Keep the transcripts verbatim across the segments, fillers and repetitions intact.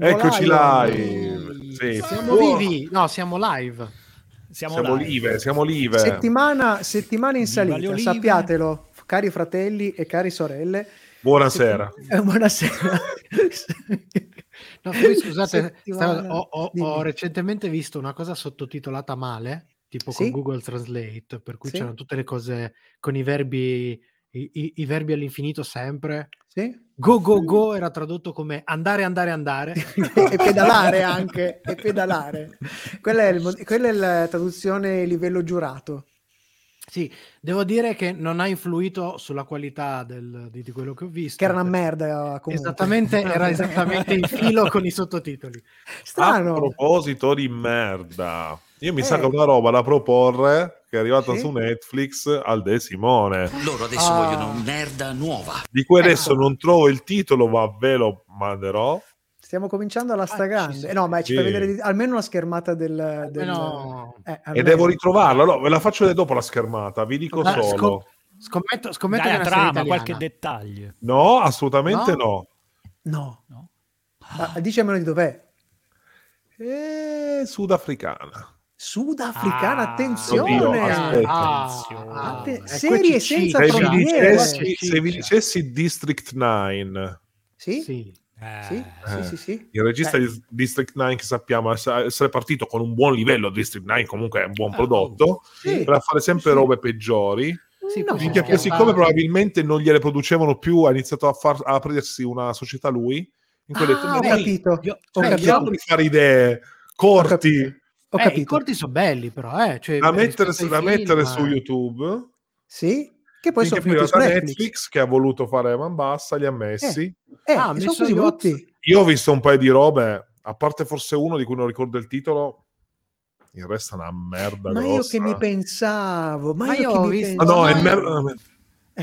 Eccoci live. live. Sì. Siamo oh. vivi. No, siamo live. Siamo, siamo live. live, siamo live. Settimana, settimana in salita, sappiatelo, cari fratelli e cari sorelle. Buonasera. Eh, buonasera. No, poi, scusate, stavo, ho, ho, ho recentemente visto una cosa sottotitolata male, tipo sì? con Google Translate, per cui sì? c'erano tutte le cose con i verbi i, i, i verbi all'infinito sempre. Sì? Go go go era tradotto come andare andare andare e pedalare anche e pedalare. Quella è, il, quella è la traduzione livello giurato. Sì, devo dire che non ha influito sulla qualità del, di, di quello che ho visto. Che era una merda comunque. Esattamente, era esattamente in filo con i sottotitoli. Strano. A proposito di merda, io mi eh. sa che una roba da proporre che è arrivata sì? su Netflix al De Simone. Loro adesso ah. vogliono merda nuova. Di cui adesso ecco. non trovo il titolo, ma ve lo manderò. Stiamo cominciando alla stragrande. Eh no, ma ci fai sì. vedere di... almeno una schermata del... del... No. Eh, almeno... E devo ritrovarla. No, ve la faccio vedere dopo la schermata, vi dico ah, solo. Scom... Scommetto, scommetto dai, che è una trama, qualche dettaglio. No, assolutamente no. No. no. no. Ah, dicemelo di dov'è. Eh, sudafricana. Sudafricana, ah, attenzione. Oddio, attenzione. Ah, Atten- serie senza frontiere. Se vi dicessi District nove. Sì? Sì. Eh, sì, sì, sì, sì. Il regista eh. di District nove, che sappiamo essere partito con un buon livello, District nove comunque è un buon prodotto, oh, sì. per fare sempre sì. robe peggiori, sì, no, che no. siccome probabilmente non gliele producevano più, ha iniziato a, far, a aprirsi una società lui, in cui ah, ho detto, ho capito, io, ho cioè, capito. di fare idee corti, ho capito. Eh, eh, i corti sono belli però, eh. cioè, da mettere, da mettere su YouTube, sì. Che poi sono finiti su Netflix. Netflix che ha voluto fare man bassa, li ha messi eh, eh, ah, sono così brutti. Io ho visto un paio di robe, a parte forse uno di cui non ricordo il titolo, il resto è una merda ma grossa. Io che mi pensavo ma, ma io, io ho visto ah, no, è mer-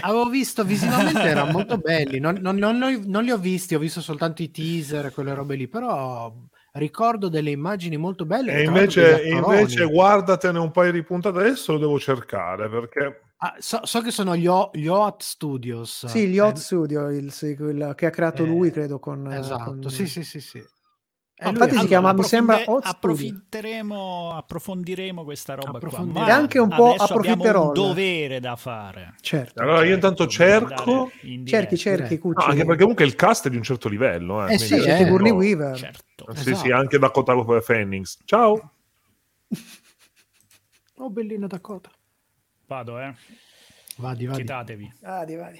avevo visto visivamente erano molto belli, non, non, non, non li ho visti, ho visto soltanto i teaser, quelle robe lì, però ricordo delle immagini molto belle. E invece, invece guardatene un paio di puntate, adesso lo devo cercare perché ah, so, so che sono gli, o- gli Oats Studios. Sì, gli Oats eh. Studios, il che ha creato eh. lui, credo, con esatto, con... sì, sì, sì, sì. No, infatti allora, si chiama, approfond- mi sembra Oats approfitteremo, approfondiremo questa roba approfondiremo. qua. Ma e anche un po' approfitterò. Un dovere da fare. Certo. Allora certo, io intanto cerco in cerchi cerchi no, anche perché comunque il cast è di un certo livello, eh. Eh sì, c'è Sigourney Weaver. Certo. Sì, esatto. sì, anche Dakota Fennings. Ciao. Oh bellina Dakota. Vado, eh. Vadi, vadi. Chitatevi. Vadi, vadi.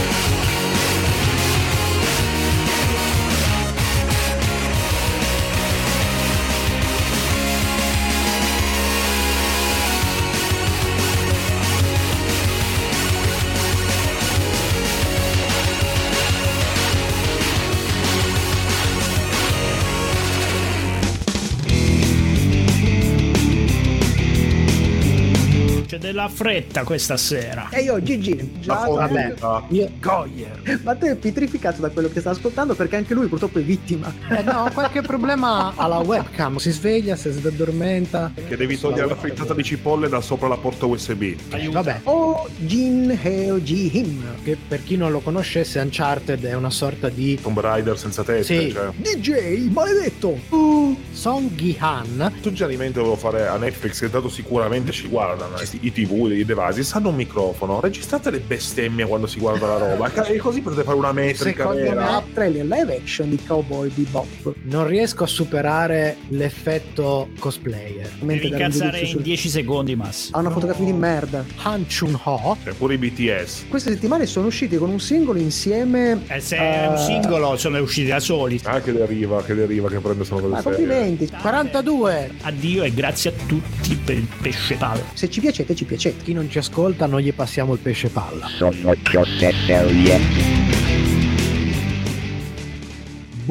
La fretta questa sera e io Gigi già vabbè io Goyer. Ma te è pietrificato da quello che sta ascoltando perché anche lui purtroppo è vittima eh no qualche problema alla webcam, si sveglia, si addormenta che devi togliere la frittata di cipolle da sopra la porta U S B. Aiuta. Vabbè o Jin Heo Ji Him che per chi non lo conoscesse Uncharted è una sorta di Tomb Raider senza testa sì. cioè. D J maledetto uh, Song Gi-han tu già alimento devo fare a Netflix che tanto sicuramente ci guardano i tv dei devasi sanno un microfono, registrate le bestemmie quando si guarda la roba e così potete fare una metrica vera. Me, trailer live action di Cowboy Bebop. Non riesco a superare l'effetto cosplayer. Devi incazzare in sul... dieci secondi massimo. Ha una fotografia no. di merda. Han Chun-ho c'è pure i B T S. Queste settimane sono usciti con un singolo insieme eh, se è uh... un singolo sono usciti da soli. Ah che deriva, che deriva che prende solo per ah, complimenti. quarantadue Addio e grazie a tutti per il pesce palo. Se ci piacete ci piace. C'è. Chi non ci ascolta noi gli passiamo il pesce palla. Sono cose serie.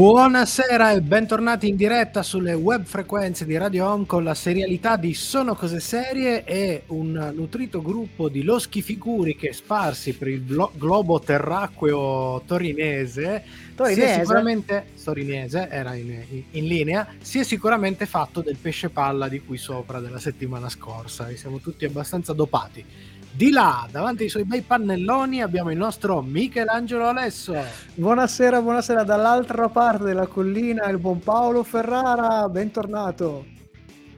Buonasera e bentornati in diretta sulle web frequenze di Radio Home con la serialità di Sono Cose Serie e un nutrito gruppo di loschi figuri che sparsi per il blo- globo terracqueo torinese, torinese. Si è sicuramente torinese, era in, in, in linea, si è sicuramente fatto del pesce palla di cui sopra della settimana scorsa e siamo tutti abbastanza dopati. Di là, davanti ai suoi bei pannelloni, abbiamo il nostro Michelangelo Alesso. Buonasera, buonasera. Dall'altra parte della collina, il buon Paolo Ferrara. Bentornato.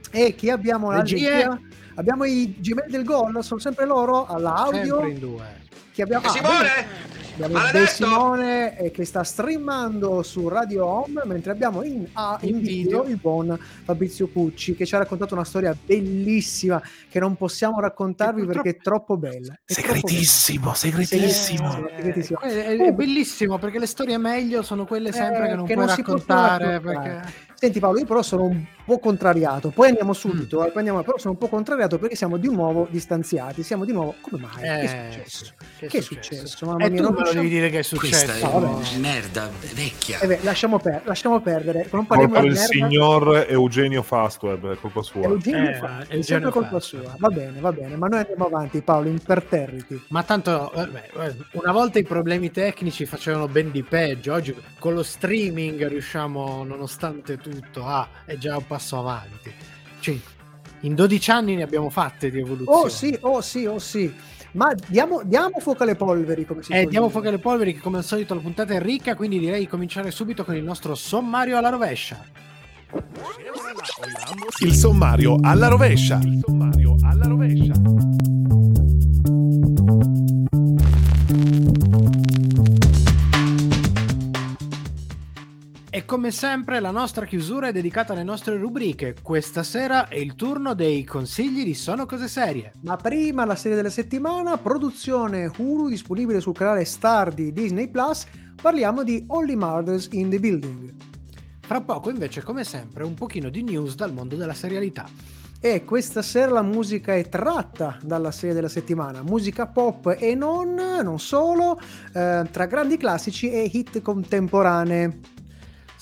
E chi abbiamo? La regia? Abbiamo i gemelli del gol, sono sempre loro, all'audio. Sempre in due. Chi abbiamo? Ah, Simone! Abbiamo Maledetto. De Simone che sta streamando su Radio Home, mentre abbiamo in, ah, in, in video, video il buon Fabrizio Pucci che ci ha raccontato una storia bellissima che non possiamo raccontarvi purtroppo... perché è troppo bella. È segretissimo, troppo bella. segretissimo. segretissimo. Eh, segretissimo. È, è bellissimo perché le storie meglio sono quelle sempre eh, che non che puoi non raccontare. raccontare. Perché... Senti Paolo, io però sono un po' contrariato, poi andiamo subito, mm. poi andiamo, però sono un po' contrariato perché siamo di nuovo distanziati, siamo di nuovo, come mai? Eh, che è successo? Che è che successo? successo? Mamma e mia, tu non me lo lasciamo... devi dire che è successo. Questa è no, merda vecchia. Eh beh, lasciamo, per... lasciamo perdere, non parliamo di merda. Il signor Eugenio Fastweb, è colpa sua. Eugenio eh, Fastweb, è sempre colpa sua, va bene, va bene, ma noi andiamo avanti Paolo, imperterriti. Ma tanto, beh, una volta i problemi tecnici facevano ben di peggio, oggi con lo streaming riusciamo, nonostante tutto, ah, è già un passo avanti, cioè, in dodici anni ne abbiamo fatte di evoluzione. Oh sì, oh sì, oh sì, ma diamo, diamo fuoco alle polveri, come si eh, diamo dire. fuoco alle polveri, che come al solito la puntata è ricca, quindi direi di cominciare subito con il nostro sommario alla rovescia. Il sommario alla rovescia. Il sommario alla rovescia. E come sempre la nostra chiusura è dedicata alle nostre rubriche. Questa sera è il turno dei consigli di Sono Cose Serie. Ma prima la serie della settimana, produzione Hulu disponibile sul canale Star di Disney Plus. Parliamo di Only Murders in the Building. Fra poco invece, come sempre, un pochino di news dal mondo della serialità. E questa sera la musica è tratta dalla serie della settimana, musica pop e non, non solo, eh, tra grandi classici e hit contemporanee.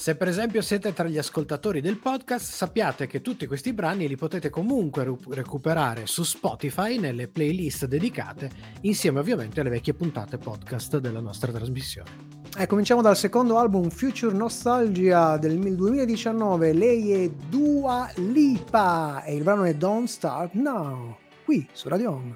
Se per esempio siete tra gli ascoltatori del podcast, sappiate che tutti questi brani li potete comunque ru- recuperare su Spotify nelle playlist dedicate, insieme ovviamente alle vecchie puntate podcast della nostra trasmissione. E cominciamo dal secondo album Future Nostalgia del duemiladiciannove, lei è Dua Lipa e il brano è Don't Start Now, qui su Radio Home.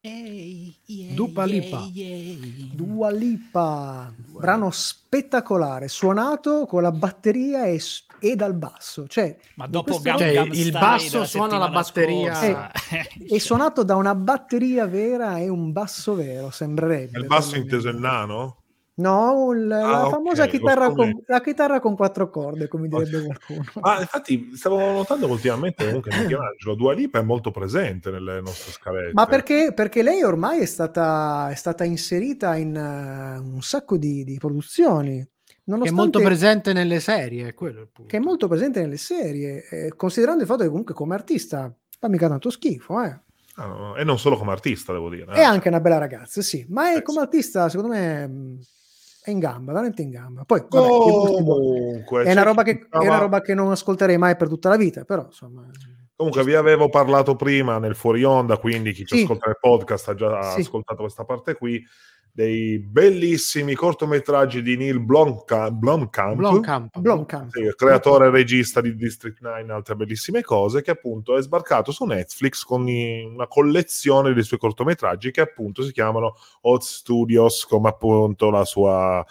Hey, yeah, Dua Lipa. Yeah, yeah. Dua Lipa, brano spettacolare, suonato con la batteria e, e dal basso, cioè, ma dopo questo... cioè, il basso suona la batteria, è, è suonato da una batteria vera e un basso vero, sembrerebbe. Il basso inteso il nano? No, l- ah, la famosa okay, chitarra, con, la chitarra con quattro corde, come direbbe qualcuno. Ah, infatti stavo notando ultimamente comunque Michelangelo, Dua Lipa è molto presente nelle nostre scalette. Ma perché, perché lei ormai è stata, è stata inserita in uh, un sacco di, di produzioni. Nonostante, che è molto presente nelle serie, quello è il punto. Che è molto presente nelle serie, eh, considerando il fatto che comunque come artista fa mica tanto schifo, eh. Ah, no, e non solo come artista, devo dire. Eh. È anche una bella ragazza, sì, ma è, come artista secondo me... in gamba, veramente in gamba. Poi vabbè, comunque, è, una roba che, è una roba che non ascolterei mai per tutta la vita, però insomma. Comunque vi avevo parlato prima nel fuori onda, quindi chi ci sì. ascolta il podcast ha già sì. ascoltato questa parte qui, dei bellissimi cortometraggi di Neil Blomkamp, Blomkamp, Blomkamp. Blomkamp. Sì, creatore e regista di District nove e altre bellissime cose, che appunto è sbarcato su Netflix con una collezione dei suoi cortometraggi che appunto si chiamano Oats Studios, come appunto la sua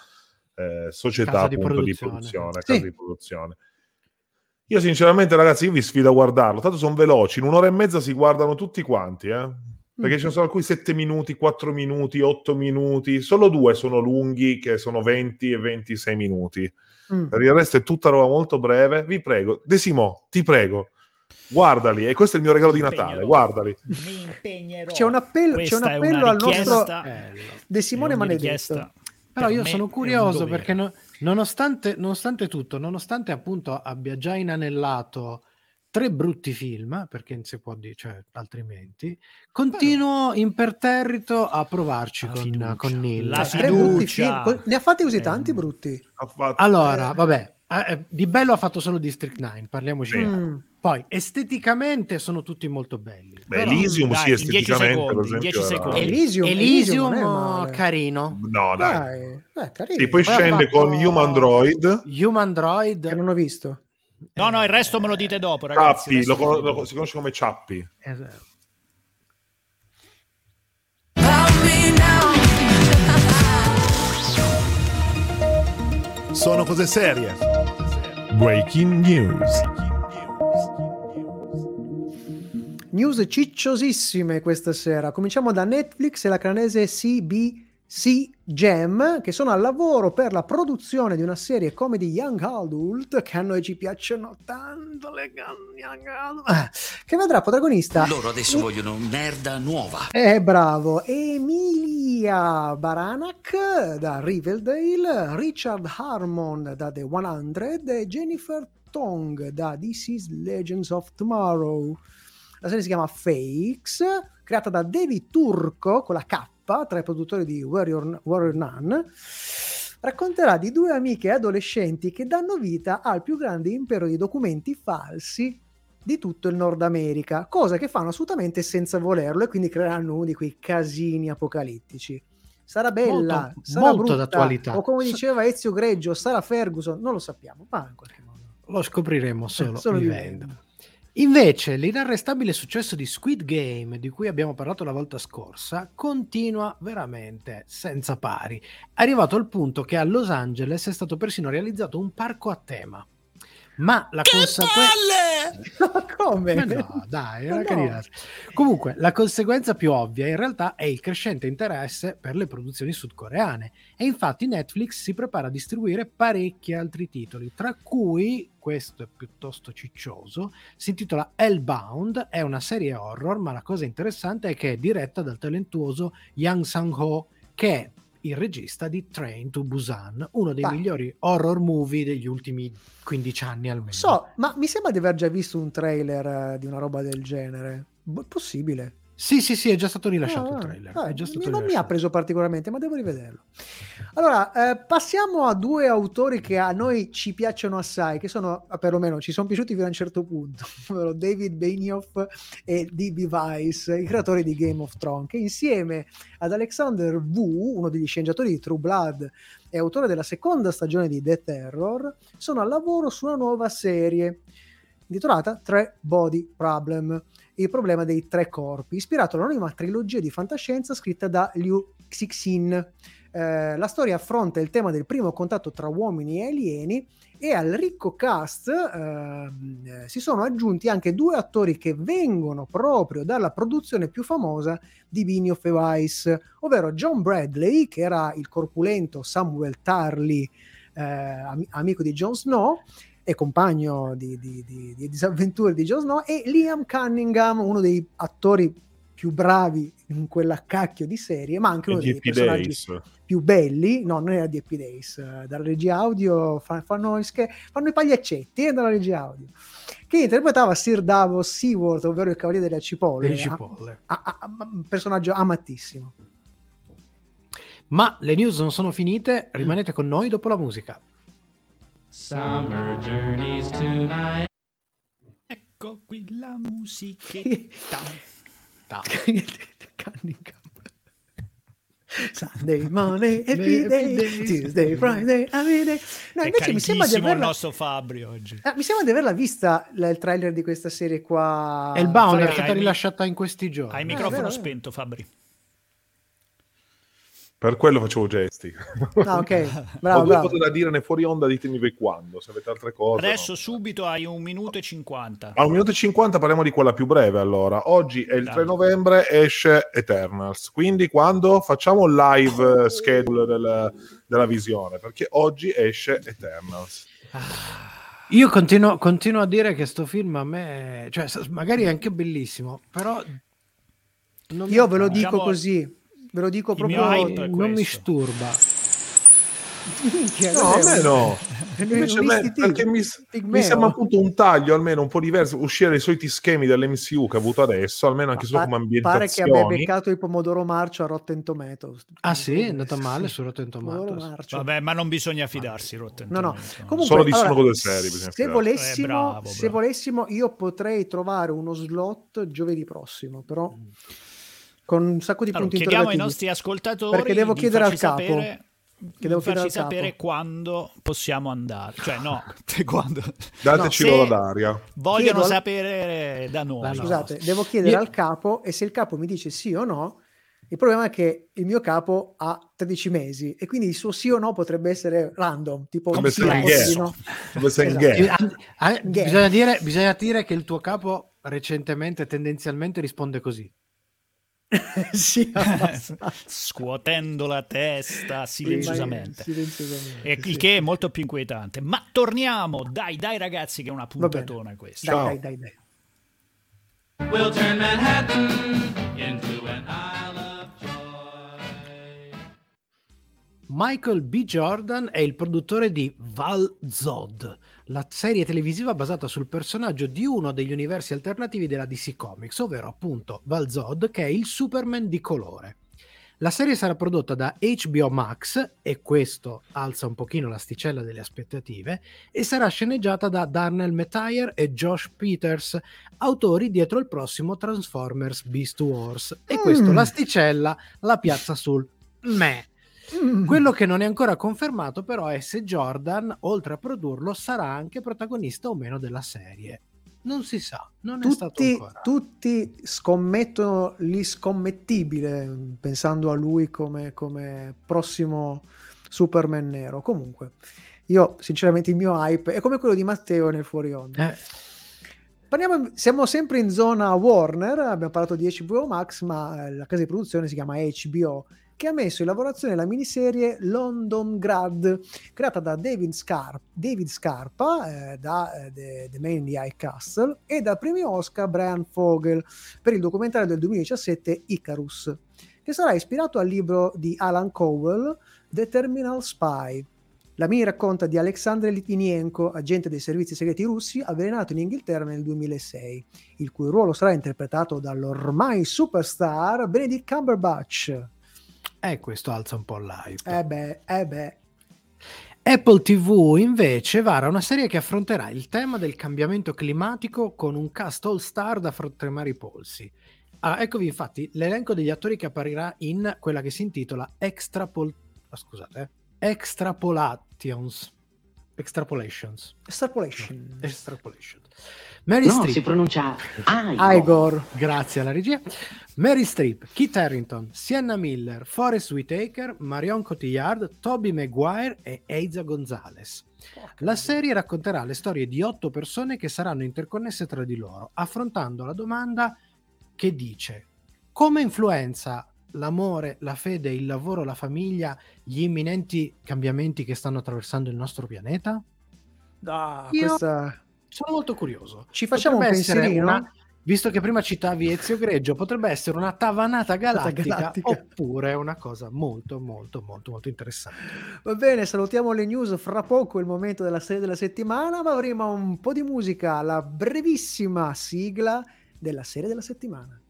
eh, società casa appunto di produzione, di produzione sì. casa di produzione. Io sinceramente ragazzi io vi sfido a guardarlo, tanto sono veloci, in un'ora e mezza si guardano tutti quanti, eh. Perché ci sono alcuni sette minuti, quattro minuti, otto minuti, solo due sono lunghi, che sono venti e ventisei minuti. Mm. Per il resto è tutta roba molto breve. Vi prego, De Simone, ti prego, guardali. E questo è il mio regalo mi di Natale, guardali. Mi impegnerò. C'è un appello, c'è un appello al nostro eh, De Simone maledetto. Però io sono curioso perché no, nonostante, nonostante tutto, nonostante appunto abbia già inanellato tre brutti film, perché non si può dire, cioè, altrimenti continuo imperterrito a provarci la con, fiducia, con Neil. La fiducia. Film, ne ha fatti così tanti eh. brutti? Allora, vabbè, eh, di bello ha fatto solo District nove, parliamoci. Mm. Poi esteticamente sono tutti molto belli. Beh, però, Elysium dai, sì, esteticamente per esempio, era... Elysium, Elysium, Elysium carino. No, dai. dai carino. E poi, poi scende fatto... con Human Droid. Human Droid che non ho visto. No, no, il resto me lo dite dopo, ragazzi. Ciappi, lo con- lo con- si conosce come Ciappi. Esatto. Sono cose serie. Breaking news. News cicciosissime questa sera. Cominciamo da Netflix e la canadese C B C Gem, che sono al lavoro per la produzione di una serie comedy Young Adult, che a noi ci piacciono tanto le Young Adult, che vedrà protagonista loro adesso e... vogliono merda nuova eh bravo Emilia Baranac da Riverdale, Richard Harmon da The cento e Jennifer Tong da This is Legends of Tomorrow. La serie si chiama Fakes, creata da David Turco con la K, tra i produttori di Warrior, Warrior Nun, racconterà di due amiche adolescenti che danno vita al più grande impero di documenti falsi di tutto il Nord America, cosa che fanno assolutamente senza volerlo e quindi creeranno uno di quei casini apocalittici. Sarà bella, molto, sarà molto brutta, d'attualità. O come diceva Ezio Greggio, sarà Ferguson, non lo sappiamo, ma in qualche modo lo scopriremo solo, eh, solo vivendo. vivendo. Invece l'inarrestabile successo di Squid Game, di cui abbiamo parlato la volta scorsa, continua veramente senza pari, arrivato al punto che a Los Angeles è stato persino realizzato un parco a tema. Ma la conseguenza come? Ma no, dai, era no. Comunque, la conseguenza più ovvia in realtà è il crescente interesse per le produzioni sudcoreane, e infatti Netflix si prepara a distribuire parecchi altri titoli, tra cui questo è piuttosto ciccioso, si intitola Hellbound, è una serie horror, ma la cosa interessante è che è diretta dal talentuoso Yang Sang-ho, che è il regista di Train to Busan, uno dei Vai. migliori horror movie degli ultimi quindici anni almeno. So, ma mi sembra di aver già visto un trailer uh, di una roba del genere. Bo- possibile? Sì, sì, sì, è già stato rilasciato ah, il trailer. Ah, è già stato non rilasciato. Mi ha preso particolarmente, ma devo rivederlo. Allora, eh, passiamo a due autori che a noi ci piacciono assai, che sono, perlomeno, ci sono piaciuti fino a un certo punto, ovvero David Benioff e D B. Weiss, i creatori di Game of Thrones, che insieme ad Alexander Wu, uno degli sceneggiatori di True Blood e autore della seconda stagione di The Terror, sono al lavoro su una nuova serie intitolata Tre Body Problem, il problema dei tre corpi, ispirato all'anonima trilogia di fantascienza scritta da Liu Cixin. Eh, la storia affronta il tema del primo contatto tra uomini e alieni, e al ricco cast eh, si sono aggiunti anche due attori che vengono proprio dalla produzione più famosa di Benioff e Weiss, ovvero John Bradley, che era il corpulento Samuel Tarly, eh, am- amico di Jon Snow, e compagno di, di, di, di disavventure di Jon Snow, e Liam Cunningham, uno dei attori più bravi in quella cacchio di serie, ma anche uno dei personaggi più belli. No, non era D P Days, dalla regia audio fanno, fanno i pagliaccetti eh, dalla regia audio, che interpretava Sir Davos Seaworth, ovvero il cavaliere delle cipolle, cipolle. A, a, a, un personaggio amatissimo. Ma le news non sono finite, rimanete con noi dopo la musica. Summer Journeys Tonight. Ecco qui la musichetta. Sunday, Monday, every day, Tuesday, Friday, every day. No, invece mi sembra di averla... il nostro Fabio oggi. Ah, mi sembra di averla vista la, il trailer di questa serie qua. È il Bound, è stata rilasciata in questi giorni. Hai il microfono ah, vero, spento, Fabri. Per quello facevo gesti. Ah, ok. Bravo, ho due bravo. cose da dire, ne fuori onda, ditemi voi quando, se avete altre cose. Adesso no? Subito hai un minuto e cinquanta. A un minuto e cinquanta parliamo di quella più breve, allora. Oggi è il Dai. tre novembre, esce Eternals. Quindi quando facciamo il live schedule del, della visione, perché oggi esce Eternals. Ah. Io continuo, continuo a dire che sto film a me... cioè, magari è anche bellissimo, però... Non Io ve lo dico diciamo... così... ve lo dico proprio, non questo. mi sturba. No, a me no. Invece a me, perché mi, mi sembra appunto un taglio almeno un po' diverso, uscire dai soliti schemi dell'M C U che ha avuto adesso, almeno anche solo come ambientazioni. Pare che abbia beccato il pomodoro marcio a Rotten Tomatoes. Ah sì? È andato male su Rotten Tomatoes. Vabbè, ma non bisogna fidarsi Rotten Tomatoes. No, no. Comunque, solo di allora, cose serie, se volessimo, eh, bravo, bravo. se volessimo io potrei trovare uno slot giovedì prossimo, però mm. con un sacco di allora, punti interrogativi. Chiediamo ai nostri ascoltatori, perché devo chiedere al capo. Sapere... che devo farci sapere quando possiamo andare, cioè no, quando... dateci no, l'orario. Vogliono chiedo... sapere da noi. Scusate, no. devo chiedere Io... al capo, e se il capo mi dice sì o no, il problema è che il mio capo ha tredici mesi e quindi il suo sì o no potrebbe essere random, tipo come se no? esatto. ah, bisogna dire bisogna dire che il tuo capo recentemente tendenzialmente risponde così. Sì, scuotendo la testa silenziosamente, silenziosamente e, sì. il che è molto più inquietante. Ma torniamo, dai dai ragazzi, che è una puntatona questa. Dai, dai, dai, dai. We'll turn Manhattan into an isle of joy. Michael B. Jordan è il produttore di Val Zod, la serie televisiva basata sul personaggio di uno degli universi alternativi della D C Comics, ovvero appunto Val Zod, che è il Superman di colore. La serie sarà prodotta da H B O Max, e questo alza un pochino l'asticella delle aspettative, e sarà sceneggiata da Darnell Metier e Josh Peters, autori dietro il prossimo Transformers Beast Wars, e mm. questo l'asticella la piazza sul meh. Mm. Quello che non è ancora confermato però è se Jordan, oltre a produrlo, sarà anche protagonista o meno della serie. Non si sa, non tutti, è stato ancora. Tutti scommettono l'iscommettibile pensando a lui come, come prossimo Superman nero. Comunque io sinceramente il mio hype è come quello di Matteo nel fuori onda. eh. Parliamo, siamo sempre in zona Warner, abbiamo parlato di H B O Max, ma la casa di produzione si chiama H B O, che ha messo in lavorazione la miniserie Londongrad, creata da David, Scar- David Scarpa, eh, da eh, The, The Man in the High Castle, e dal premio Oscar Brian Fogel per il documentario del duemiladiciassette Icarus, che sarà ispirato al libro di Alan Cowell, The Terminal Spy. La mini racconta di Alexander Litvinenko, agente dei servizi segreti russi avvelenato in Inghilterra nel duemilasei, il cui ruolo sarà interpretato dall'ormai superstar Benedict Cumberbatch. Eh, questo alza un po' l'hype. Eh beh, eh beh. Apple T V invece vara una serie che affronterà il tema del cambiamento climatico con un cast all star da far tremare i polsi. Ah, eccovi infatti l'elenco degli attori che apparirà in quella che si intitola Extrapol... Oh, scusate, eh. Extrapolations. Extrapolations. Extrapolations. No. Extrapolations. Mary no, Streep. Si pronuncia ah, Igor. Grazie alla regia. Mary Streep, Kit Harington, Sienna Miller, Forest Whitaker, Marion Cotillard, Tobey Maguire e Eiza Gonzalez. La serie racconterà le storie di otto persone che saranno interconnesse tra di loro, affrontando la domanda che dice: come influenza l'amore, la fede, il lavoro, la famiglia, gli imminenti cambiamenti che stanno attraversando il nostro pianeta? Ah, Io questa... sono molto curioso. Ci facciamo potrebbe un pensierino? Una, visto che prima citavi Ezio Greggio, potrebbe essere una tavanata galattica, galattica oppure una cosa molto, molto, molto, molto interessante. Va bene, salutiamo le news. Fra poco il momento della serie della settimana, ma avremo un po' di musica, la brevissima sigla della serie della settimana.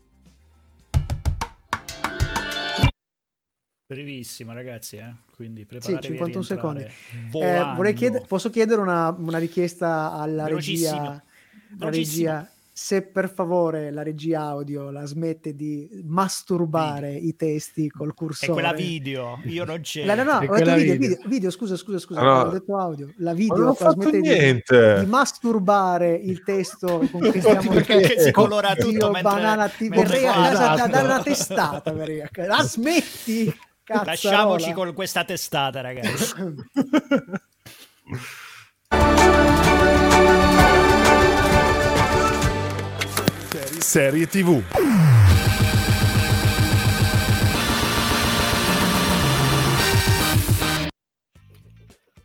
Brevissima ragazzi, eh? Quindi preparatevi. Sì, cinquantuno secondi. Eh, vorrei chied- posso chiedere una, una richiesta alla Velocissimo. regia? Velocissimo. Regia, se per favore la regia audio la smette di masturbare video. I testi col cursore. È quella video, io non c'è. La, no, no, ho detto video, video. Video, video, scusa, scusa, scusa, allora, ho detto audio. La video non ho fatto niente. Di, di masturbare il testo con cui stiamo perché si colora tutto io, mentre, banana, ti vorrei a dare una testata, Maria. La smetti. Cazzarola. Lasciamoci con questa testata, ragazzi. Serie, serie T V.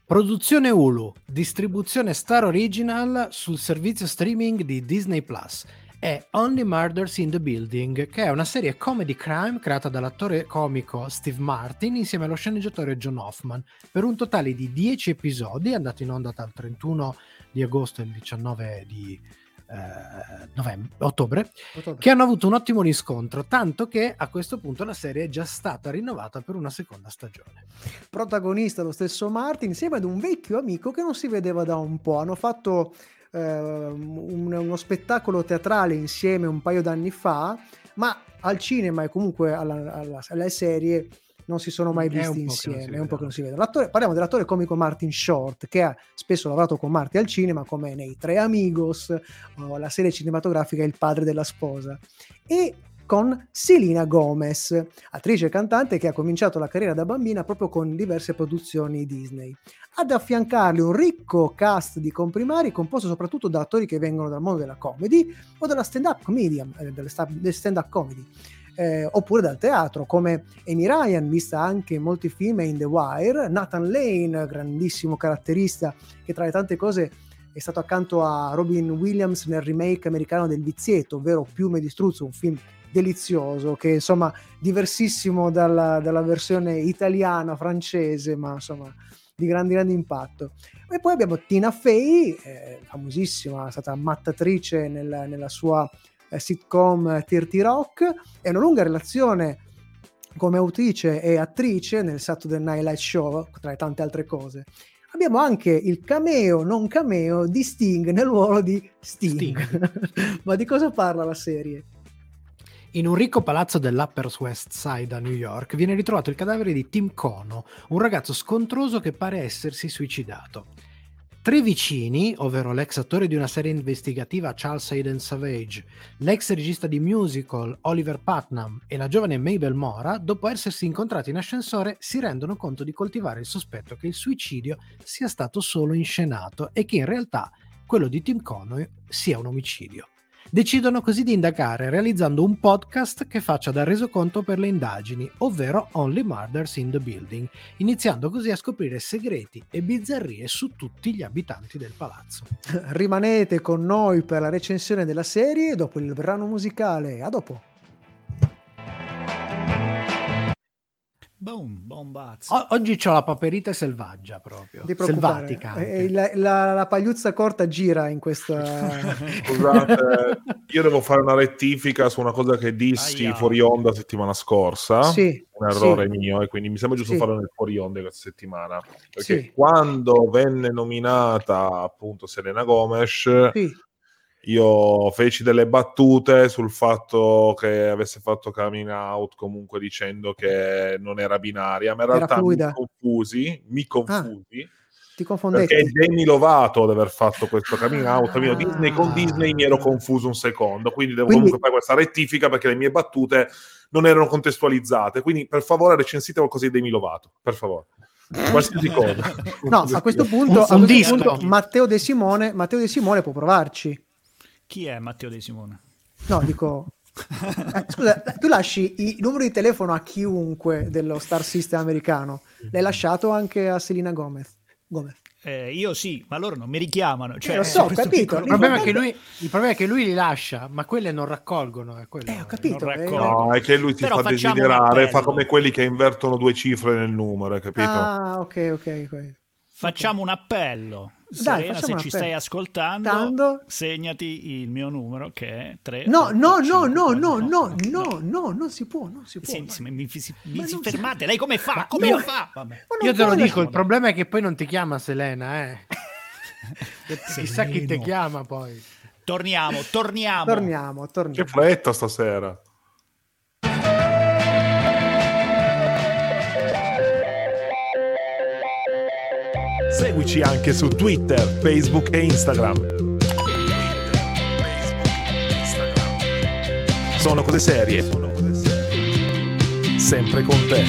Produzione Hulu, distribuzione Star Original sul servizio streaming di Disney Plus. è Only Murders in the Building, che è una serie comedy crime creata dall'attore comico Steve Martin insieme allo sceneggiatore John Hoffman, per un totale di dieci episodi, andato in onda dal trentuno di agosto al diciannove di eh, novembre, ottobre, ottobre, che hanno avuto un ottimo riscontro, tanto che a questo punto la serie è già stata rinnovata per una seconda stagione. Protagonista lo stesso Martin, insieme ad un vecchio amico che non si vedeva da un po'. Hanno fatto uno spettacolo teatrale insieme un paio d'anni fa, ma al cinema e comunque alla, alla, alle serie non si sono mai visti insieme, è un po' che non si vede. L'attore, parliamo dell'attore comico Martin Short, che ha spesso lavorato con Marty al cinema, come nei Tre Amigos o la serie cinematografica Il padre della sposa, e con Selena Gomez, attrice e cantante che ha cominciato la carriera da bambina proprio con diverse produzioni Disney. Ad affiancarli un ricco cast di comprimari composto soprattutto da attori che vengono dal mondo della comedy o dalla stand-up comedy, eh, stand-up comedy eh, oppure dal teatro, come Amy Ryan, vista anche in molti film e in The Wire, Nathan Lane, grandissimo caratterista che tra le tante cose è stato accanto a Robin Williams nel remake americano del Vizietto, ovvero Piume di Struzzo, un film delizioso che insomma diversissimo dalla, dalla versione italiana francese, ma insomma di grande grande impatto. E poi abbiamo Tina Fey, eh, famosissima, è stata mattatrice nella, nella sua eh, sitcom Thirty Rock, è una lunga relazione come autrice e attrice nel Saturday Night Live Show, tra le tante altre cose. Abbiamo anche il cameo, non cameo, di Sting nel ruolo di Sting. Sting. Ma di cosa parla la serie? In un ricco palazzo dell'Upper West Side a New York viene ritrovato il cadavere di Tim Cono, un ragazzo scontroso che pare essersi suicidato. Tre vicini, ovvero l'ex attore di una serie investigativa Charles Hayden Savage, l'ex regista di musical Oliver Putnam e la giovane Mabel Mora, dopo essersi incontrati in ascensore, si rendono conto di coltivare il sospetto che il suicidio sia stato solo inscenato e che in realtà quello di Tim Cono sia un omicidio. Decidono così di indagare realizzando un podcast che faccia da resoconto per le indagini, ovvero Only Murders in the Building, iniziando così a scoprire segreti e bizzarrie su tutti gli abitanti del palazzo. Rimanete con noi per la recensione della serie dopo il brano musicale. A dopo. Boom, bombazzo. O- oggi c'ho la paperita selvaggia proprio, selvatica. Eh, la, la, la pagliuzza corta gira in questa... Scusate, io devo fare una rettifica su una cosa che dissi Aia. fuori onda settimana scorsa. Sì. Un errore sì. mio, e quindi mi sembra giusto sì. farlo nel fuori onda questa settimana. Perché sì. quando venne nominata appunto Selena Gomez... Sì. Io feci delle battute sul fatto che avesse fatto coming out, comunque dicendo che non era binaria, ma in realtà fluida. mi confusi, mi confusi ah, ti confondete. Perché Demi Lovato ad aver fatto questo coming out, ah. Disney con Disney mi ero confuso un secondo, quindi devo quindi... comunque fare questa rettifica perché le mie battute non erano contestualizzate, quindi per favore recensite qualcosa di Demi Lovato, per favore. Qualsiasi cosa. No, a questo punto, a questo punto Matteo De Simone, Matteo De Simone può provarci. Chi è Matteo De Simone? No, dico... eh, scusa, tu lasci il numero di telefono a chiunque dello star system americano. L'hai lasciato anche a Selena Gomez. Gomez. Eh, io sì, ma loro non mi richiamano. Cioè, eh, lo so, ho capito. Il problema, è che lui, il problema è che lui li lascia, ma quelle non raccolgono. È quello, eh, ho capito. Eh, no, è che lui ti fa desiderare, fa come quelli che invertono due cifre nel numero, hai capito? Ah, ok, ok. okay. Facciamo un appello. Dai, Serena, se ci stai ascoltando, Tando. segnati il mio numero che è tre. No, no, no, no, no, no, no, no, non si può, non si può. Sì, sì, mi si, mi si fermate, si... lei come fa? Come io... lo fa? Vabbè. Io te lo dico, il problema è che poi non ti chiama Selena, eh. Chissà chi te chiama poi. Torniamo, torniamo. Torniamo, torniamo. Che fretta stasera. Seguici anche su Twitter, Facebook e Instagram. Sono cose serie. Sempre con te.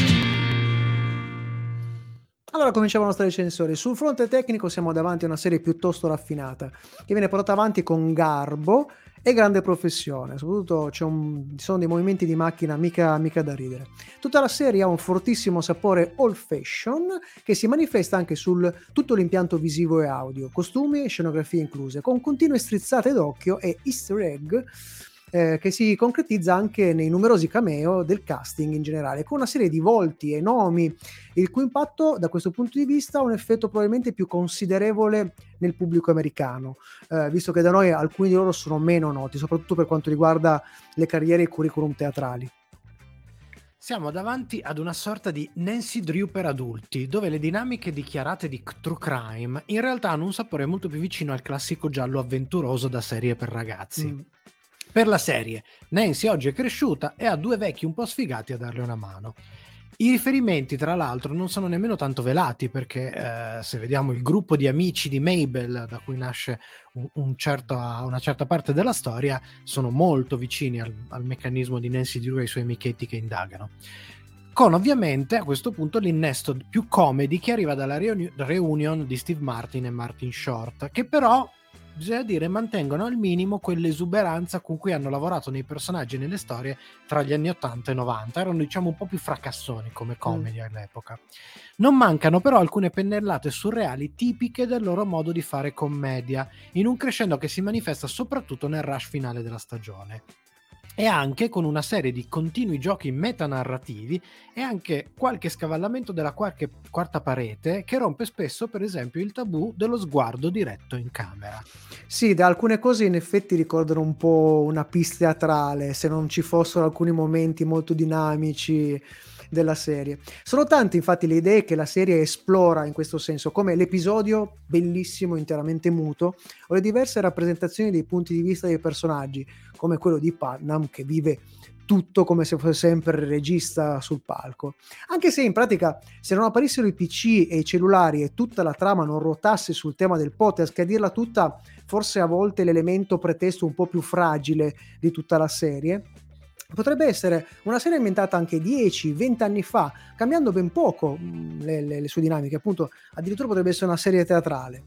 Allora cominciamo la nostra recensione. Sul fronte tecnico siamo davanti a una serie piuttosto raffinata, che viene portata avanti con garbo e grande professione, soprattutto c'è un, sono dei movimenti di macchina mica, mica da ridere. Tutta la serie ha un fortissimo sapore old fashion che si manifesta anche sul tutto l'impianto visivo e audio, costumi e scenografie incluse, con continue strizzate d'occhio e easter egg eh, che si concretizza anche nei numerosi cameo del casting in generale, con una serie di volti e nomi il cui impatto da questo punto di vista ha un effetto probabilmente più considerevole nel pubblico americano, eh, visto che da noi alcuni di loro sono meno noti, soprattutto per quanto riguarda le carriere e i curriculum teatrali. Siamo davanti ad una sorta di Nancy Drew per adulti, dove le dinamiche dichiarate di true crime in realtà hanno un sapore molto più vicino al classico giallo avventuroso da serie per ragazzi. Mm. Per la serie, Nancy oggi è cresciuta e ha due vecchi un po' sfigati a darle una mano. I riferimenti, tra l'altro, non sono nemmeno tanto velati, perché eh, se vediamo il gruppo di amici di Mabel, da cui nasce un, un certo, una certa parte della storia, sono molto vicini al, al meccanismo di Nancy Drew e ai suoi amichetti che indagano. Con ovviamente a questo punto l'innesto più comedy che arriva dalla reuni- reunion di Steve Martin e Martin Short, che però, bisogna dire, mantengono al minimo quell'esuberanza con cui hanno lavorato nei personaggi e nelle storie tra gli anni ottanta e novanta. Erano, diciamo, un po' più fracassoni come comedy mm. all'epoca. Non mancano però alcune pennellate surreali tipiche del loro modo di fare commedia, in un crescendo che si manifesta soprattutto nel rush finale della stagione. E anche con una serie di continui giochi metanarrativi e anche qualche scavallamento della qualche quarta parete che rompe spesso, per esempio, il tabù dello sguardo diretto in camera. Sì, da alcune cose in effetti ricordano un po' una pista teatrale, se non ci fossero alcuni momenti molto dinamici della serie. Sono tante infatti le idee che la serie esplora in questo senso, come l'episodio bellissimo interamente muto o le diverse rappresentazioni dei punti di vista dei personaggi, come quello di Putnam che vive tutto come se fosse sempre il regista sul palco, anche se in pratica se non apparissero i P C e i cellulari e tutta la trama non ruotasse sul tema del podcast, che a dirla tutta forse a volte l'elemento pretesto un po' più fragile di tutta la serie, potrebbe essere una serie inventata anche dieci venti anni fa, cambiando ben poco le, le, le sue dinamiche. Appunto, addirittura potrebbe essere una serie teatrale.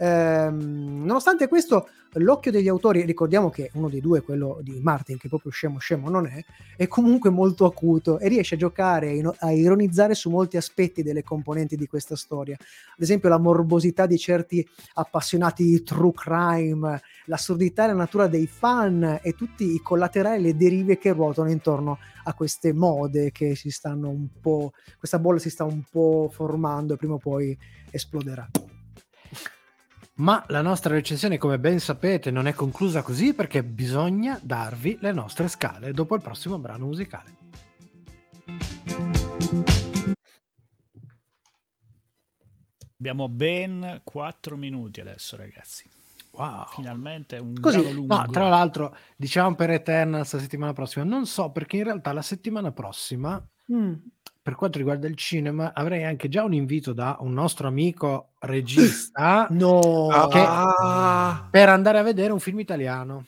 Ehm, nonostante questo, l'occhio degli autori, ricordiamo che uno dei due, quello di Martin, che proprio scemo scemo non è, è comunque molto acuto e riesce a giocare e a ironizzare su molti aspetti delle componenti di questa storia, ad esempio la morbosità di certi appassionati di true crime, l'assurdità e la natura dei fan e tutti i collaterali e le derive che ruotano intorno a queste mode che si stanno un po', questa bolla si sta un po' formando e prima o poi esploderà. Ma la nostra recensione, come ben sapete, non è conclusa così, perché bisogna darvi le nostre scale dopo il prossimo brano musicale. Abbiamo ben quattro minuti adesso, ragazzi. Wow. Finalmente un brano lungo. No, tra l'altro, diciamo per Eternals la settimana prossima, non so, perché in realtà la settimana prossima... Mm. Per quanto riguarda il cinema, avrei anche già un invito da un nostro amico regista no. che, ah. per andare a vedere un film italiano.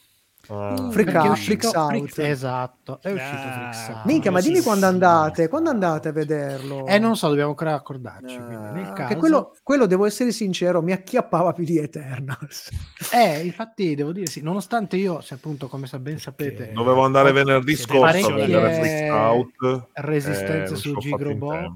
Ah. Frick, out, è uscito, Frick, out. Frick esatto, è uscito ah. Frick out. Minchia, ma dimmi quando andate, quando andate a vederlo? Eh, non so, dobbiamo ancora accordarci. Ah. Nel caso... che quello, quello, devo essere sincero, mi acchiappava più di Eternals. Eh, infatti, devo dire sì, nonostante io, se appunto, come ben sapete... Che... Dovevo andare venerdì scorso a vedere Frick out. Resistenza eh, su Gigrobot.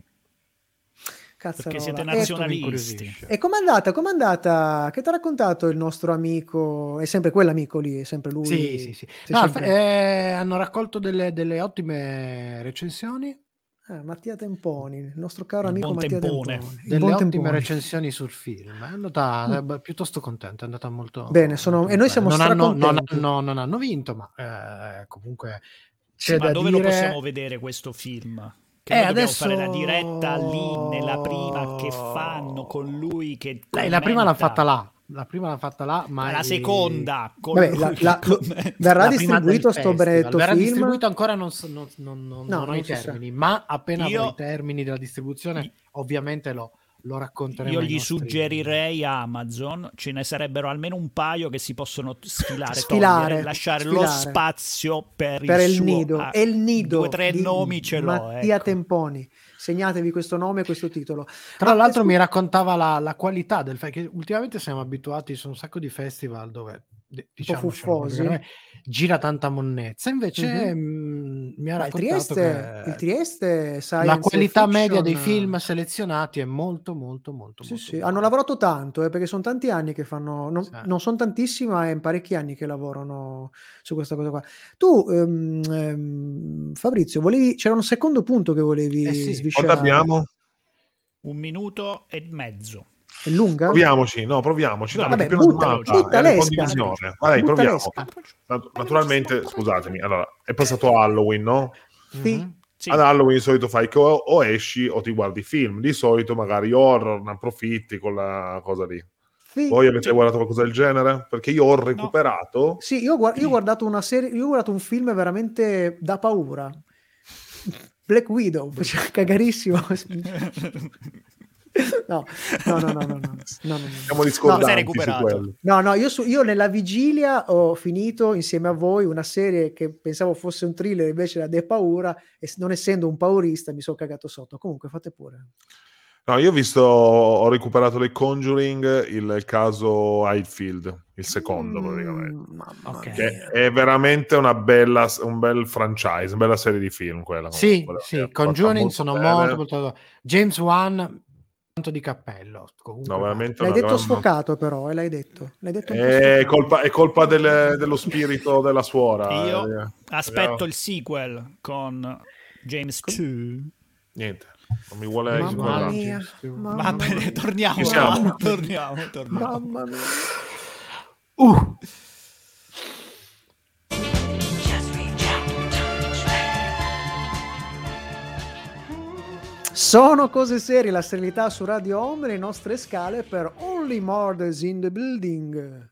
Cazzarola. Perché siete nazionalisti. E com'è andata? Com'è andata? Che ti ha raccontato il nostro amico? È sempre quell'amico lì, è sempre lui. Sì, sì, sì. No, sempre... eh, hanno raccolto delle, delle ottime recensioni. Eh, Mattia Tempone, il nostro caro il amico Mattia Tempone. Tempone. Delle buon ottime Tempone. Recensioni sul film. È andata mm. piuttosto contenta, è andata molto bene. Sono... Molto e noi siamo non hanno, non, hanno, non hanno vinto, ma eh, comunque c'è sì, da ma dove dire... lo possiamo vedere questo film? Che eh, adesso fare la diretta lì nella prima che fanno con lui che Lei, la prima l'ha fatta là la prima l'ha fatta là ma la è... seconda con Vabbè, la, la, verrà la distribuito sto benedetto verrà film distribuito ancora non, so, non, non, non, no, non ho i termini sa. Ma appena Io... avrò i termini della distribuzione ovviamente lo lo racconteremo. Io gli nostri... suggerirei a Amazon, ce ne sarebbero almeno un paio che si possono sfilare, sfilare togliere, lasciare sfilare. Lo spazio per, per il, il suo... nido ah, e il nido due tre nomi ce l'ho Mattia ecco. Temponi, segnatevi questo nome e questo titolo. Tra ah, l'altro scu... mi raccontava la, la qualità del fatto che ultimamente siamo abituati su un sacco di festival dove diciamo gira tanta monnezza. Invece mm-hmm. mh, mi ha raccontato Trieste, che il Trieste, sai, la qualità media dei film selezionati è molto molto molto sì, molto sì. Hanno lavorato tanto eh, perché sono tanti anni che fanno non, sì. non sono tantissimi, ma è parecchi anni che lavorano su questa cosa qua. Tu ehm, ehm, Fabrizio, volevi, c'era un secondo punto che volevi eh sì. sviscerare. Abbiamo un minuto e mezzo. È lunga? Proviamoci, no, proviamoci. No, vabbè, butta, butta l'esca. Vabbè, butta proviamo. L'esca. Naturalmente, scusatemi, allora, è passato Halloween, no? Sì. Mm-hmm. Sì. Ad Halloween di solito fai che o, o esci o ti guardi film, di solito magari horror, ne approfitti con la cosa lì. Sì. Voi avete sì. guardato qualcosa del genere? Perché io ho recuperato... No. Sì, io ho, guard- io ho guardato una serie, io ho guardato un film veramente da paura. Black Widow, cioè, cagarissimo. No, no, no, no, no, no, no, no. Siamo discordanti no, su quello. No, no, io, su, io nella vigilia ho finito insieme a voi una serie che pensavo fosse un thriller, invece era de paura, e non essendo un paurista mi sono cagato sotto. Comunque fate pure. No, io ho visto, ho recuperato le Conjuring, il, il caso Highfield, il secondo mm, praticamente. Mamma okay. Che è veramente una bella, un bel franchise, una bella serie di film quella. Sì, quella, sì, Conjuring molto sono bene. molto, molto... James Wan... tanto di cappello comunque. No, veramente l'hai detto gran... sfocato però eh, l'hai detto, l'hai detto è colpa, è colpa del, dello spirito della suora. Io eh, aspetto eh. il sequel con James con... niente non mi vuole mamma mia, mamma vabbè mia. torniamo torniamo torniamo, torniamo. Mamma mia. Uh. Sono cose serie, la serialità su Radio Home, le nostre scale per Only Murders in the Building.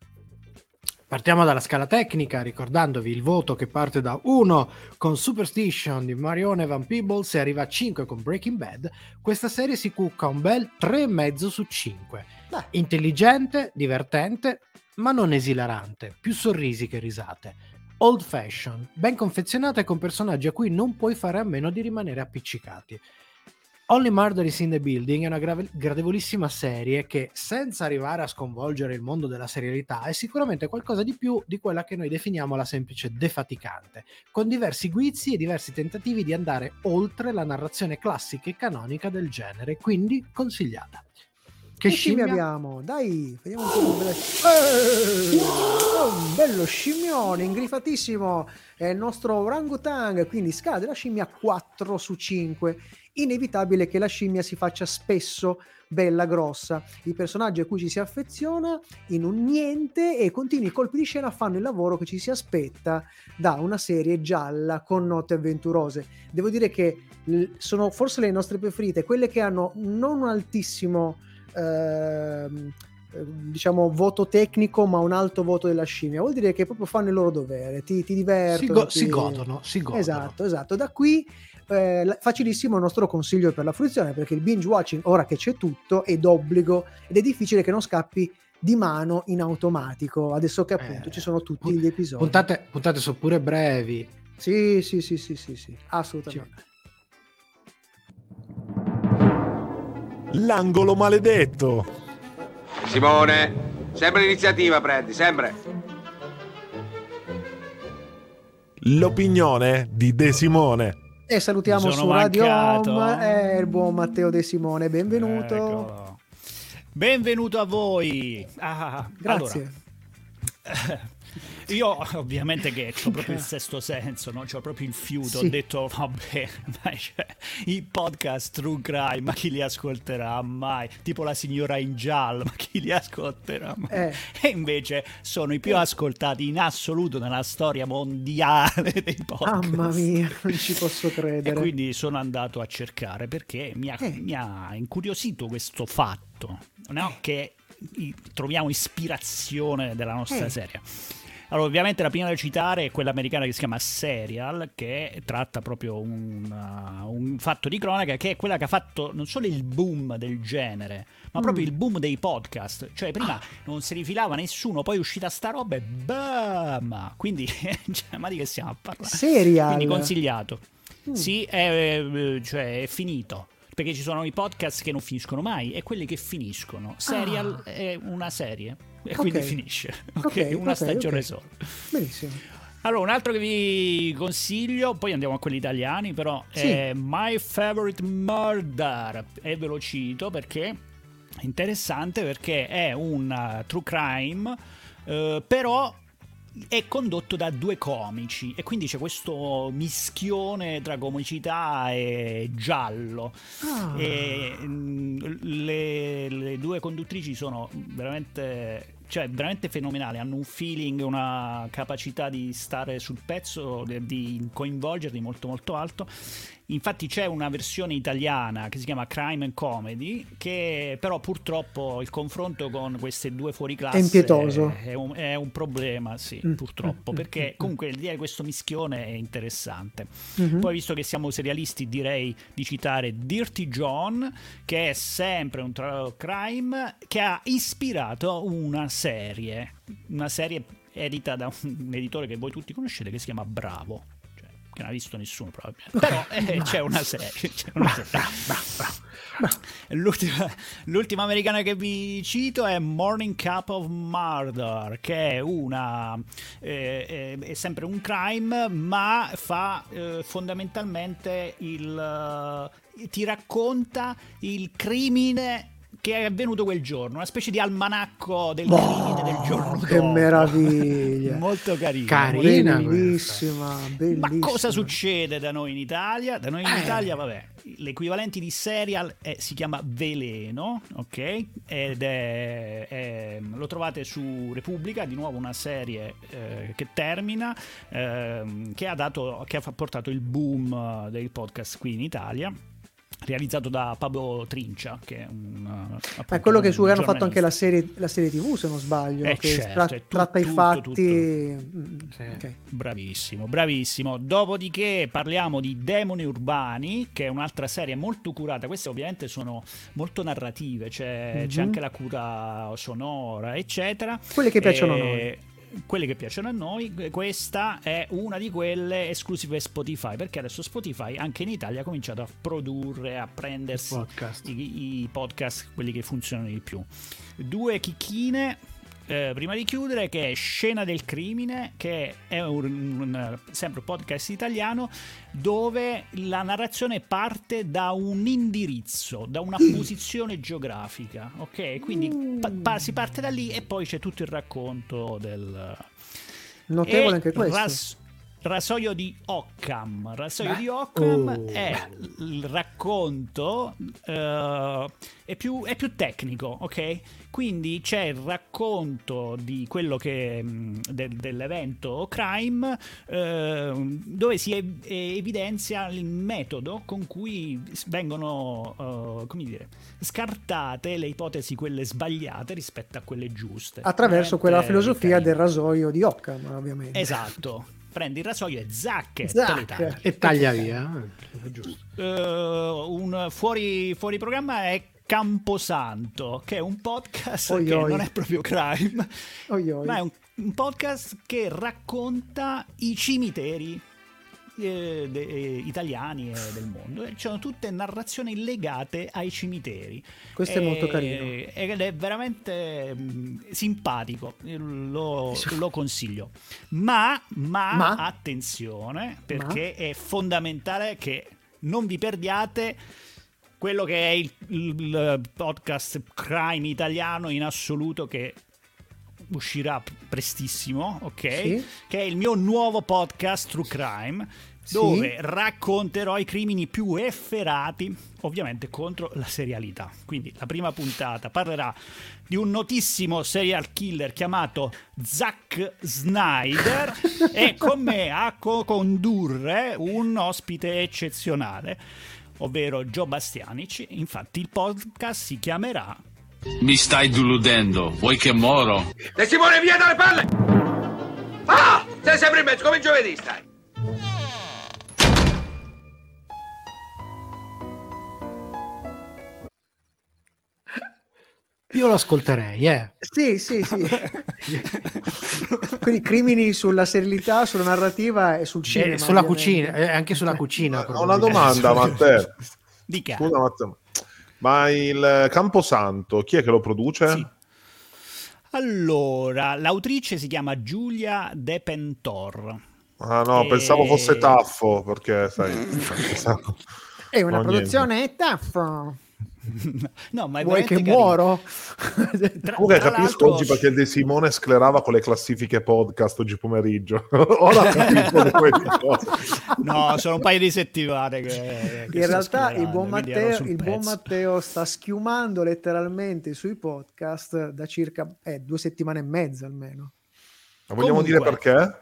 Partiamo dalla scala tecnica, ricordandovi il voto che parte da uno con Superstition di Marione Van Peebles e arriva a cinque con Breaking Bad. Questa serie si cucca un bel tre virgola cinque su cinque. Beh. Intelligente, divertente, ma non esilarante. Più sorrisi che risate. Old fashion, ben confezionata e con personaggi a cui non puoi fare a meno di rimanere appiccicati. Only Murders in the Building è una grave- gradevolissima serie che, senza arrivare a sconvolgere il mondo della serialità, è sicuramente qualcosa di più di quella che noi definiamo la semplice defaticante, con diversi guizzi e diversi tentativi di andare oltre la narrazione classica e canonica del genere, quindi consigliata. Che, che scimmia abbiamo? Dai, vediamo un po'. Bella... Eh, un bello scimmione, ingrifatissimo, è il nostro orangutang, quindi scala della scimmia quattro su cinque. Inevitabile che la scimmia si faccia spesso bella grossa, i personaggi a cui ci si affeziona in un niente e continui colpi di scena fanno il lavoro che ci si aspetta da una serie gialla con note avventurose. Devo dire che sono forse le nostre preferite, quelle che hanno non un altissimo ehm, diciamo voto tecnico ma un alto voto della scimmia, vuol dire che proprio fanno il loro dovere, ti, ti divertono, si, go- ti... si godono, si godono. Esatto, esatto, da qui Eh, facilissimo il nostro consiglio per la fruizione, perché il binge watching, ora che c'è tutto, è d'obbligo ed è difficile che non scappi di mano in automatico, adesso che appunto eh, ci sono tutti pun- gli episodi. Puntate, puntate sono pure brevi. Sì, sì, sì, sì, sì, sì, assolutamente. L'angolo maledetto. Simone, sempre l'iniziativa prendi, sempre. L'opinione di De Simone. E salutiamo su Radio Home eh, il buon Matteo De Simone, benvenuto. Ecco. Benvenuto a voi. Ah, grazie. Allora, io ovviamente che ho proprio il sesto senso, no? C'ho proprio il fiuto, sì. Ho detto vabbè, ma cioè, i podcast true crime, ma chi li ascolterà mai? Tipo la signora in giallo, ma chi li ascolterà mai? Eh. E invece sono i più ascoltati in assoluto nella storia mondiale dei podcast. Mamma mia, non ci posso credere. E quindi sono andato a cercare perché mi ha, eh. mi ha incuriosito questo fatto, no? Eh. Che troviamo ispirazione della nostra eh. serie. Allora, ovviamente la prima da citare è quella americana che si chiama Serial, che tratta proprio un, uh, un fatto di cronaca, che è quella che ha fatto non solo il boom del genere, ma mm. proprio il boom dei podcast. Cioè prima non si rifilava nessuno, poi è uscita sta roba e bam! Quindi, cioè, ma di che stiamo a parlare? Serial! Quindi consigliato. Mm. Sì, è, cioè, è finito. Perché ci sono i podcast che non finiscono mai e quelli che finiscono. Serial ah. è una serie e okay. quindi finisce. Ok, okay una okay, stagione okay. sola. Benissimo. Allora, un altro che vi consiglio, poi andiamo a quelli italiani, però sì. è My Favorite Murder, e ve lo cito perché è interessante, perché è un true crime, eh, però è condotto da due comici e quindi c'è questo mischione tra comicità e giallo. Ah. E le, le due conduttrici sono veramente, cioè veramente fenomenali, hanno un feeling, una capacità di stare sul pezzo, di coinvolgerli molto molto alto. Infatti c'è una versione italiana che si chiama Crime and Comedy, che però purtroppo il confronto con queste due fuoriclasse è impietoso, è un, è un problema, sì, mm. purtroppo, mm. perché comunque l'idea di questo mischione è interessante. Mm-hmm. Poi, visto che siamo serialisti, direi di citare Dirty John, che è sempre un true crime, che ha ispirato una serie, una serie edita da un editore che voi tutti conoscete, che si chiama Bravo. Che non ha visto nessuno probabilmente, però eh, c'è una serie, c'è una serie. L'ultima, l'ultima americana che vi cito è Morning Cup of Murder, che è una eh, è, è sempre un crime, ma fa eh, fondamentalmente il eh, ti racconta il crimine che è avvenuto quel giorno, una specie di almanacco del oh, crimine del giorno che dopo. Meraviglia molto carina, carina bellissima, bellissima. Ma cosa succede da noi in Italia? Da noi in eh. Italia, vabbè, l'equivalente di serial è, si chiama Veleno, ok? Ed è, è, lo trovate su Repubblica, di nuovo una serie eh, che termina eh, che ha dato, che ha portato il boom del podcast qui in Italia, realizzato da Pablo Trincia, che è un è quello che su hanno fatto anche la serie, la serie tivù, se non sbaglio, eh che certo, tra, tu, tratta tutto, i fatti tutto. Sì. Okay. Bravissimo, bravissimo. Dopodiché parliamo di Demoni Urbani, che è un'altra serie molto curata. Queste ovviamente sono molto narrative, c'è, mm-hmm. c'è anche la cura sonora, eccetera, quelle che piacciono e... a noi. Quelle che piacciono a noi. Questa è una di quelle esclusive Spotify, perché adesso Spotify anche in Italia ha cominciato a produrre, a prendersi podcast. I, i podcast, quelli che funzionano di più. Due chicchine eh, prima di chiudere, che è Scena del Crimine, che è un, un, sempre un podcast italiano, dove la narrazione parte da un indirizzo, da una posizione geografica, ok? Quindi mm. pa- pa- si parte da lì e poi c'è tutto il racconto del... Notevole e anche questo. Ras- Rasoio di Occam. Rasoio Beh. di Occam oh. è il racconto uh, è, più, è più tecnico, ok? Quindi c'è il racconto di quello che de, dell'evento crime, eh, dove si ev- evidenzia il metodo con cui vengono eh, come dire, scartate le ipotesi, quelle sbagliate rispetto a quelle giuste, attraverso quella filosofia del rasoio di Occam, ovviamente. Esatto. Prendi il rasoio e zacche, zacche. Taglia. E taglia via. Giusto. Uh, un fuori, fuori programma è Camposanto, che è un podcast oi che oi. non è proprio crime, oi oi. ma è un, un podcast che racconta i cimiteri eh, de, eh, italiani e del mondo. Ci sono tutte narrazioni legate ai cimiteri. Questo e, è molto carino. Ed è veramente mh, simpatico, lo, lo consiglio. Ma, ma, ma attenzione, perché ma. è fondamentale che non vi perdiate quello che è il, il, il podcast crime italiano in assoluto, che uscirà prestissimo, ok? Sì. Che è il mio nuovo podcast True Crime, dove sì. racconterò i crimini più efferati, ovviamente contro la serialità. Quindi la prima puntata parlerà di un notissimo serial killer chiamato Zack Snyder e con me a co-condurre un ospite eccezionale, ovvero Gio Bastianici. Infatti il podcast si chiamerà Mi stai deludendo, vuoi che moro? De Simone, via dalle palle! Ah! Sei sempre in mezzo, come giovedì stai! Io lo ascolterei, eh. Sì, sì, sì. Quindi crimini sulla serialità, sulla narrativa e sul cinema. E sulla ovviamente. cucina, e anche sulla cucina. Ho una domanda, Matteo. Dica. Scusa, Matteo. Ma il Camposanto, chi è che lo produce? Sì. Allora, l'autrice si chiama Giulia De Pentor. Ah no, e... pensavo fosse taffo, perché sai, pensavo... è una no, produzione niente. Taffo. No, ma è vuoi che carino. Muoro? Comunque capisco oggi perché De Simone sclerava con le classifiche podcast oggi pomeriggio. Ora capisco di quelle cose. No, sono un paio di settimane che, che in realtà il buon Matteo, il buon Matteo sta schiumando letteralmente sui podcast da circa eh, due settimane e mezza almeno. Ma vogliamo Comunque. dire perché?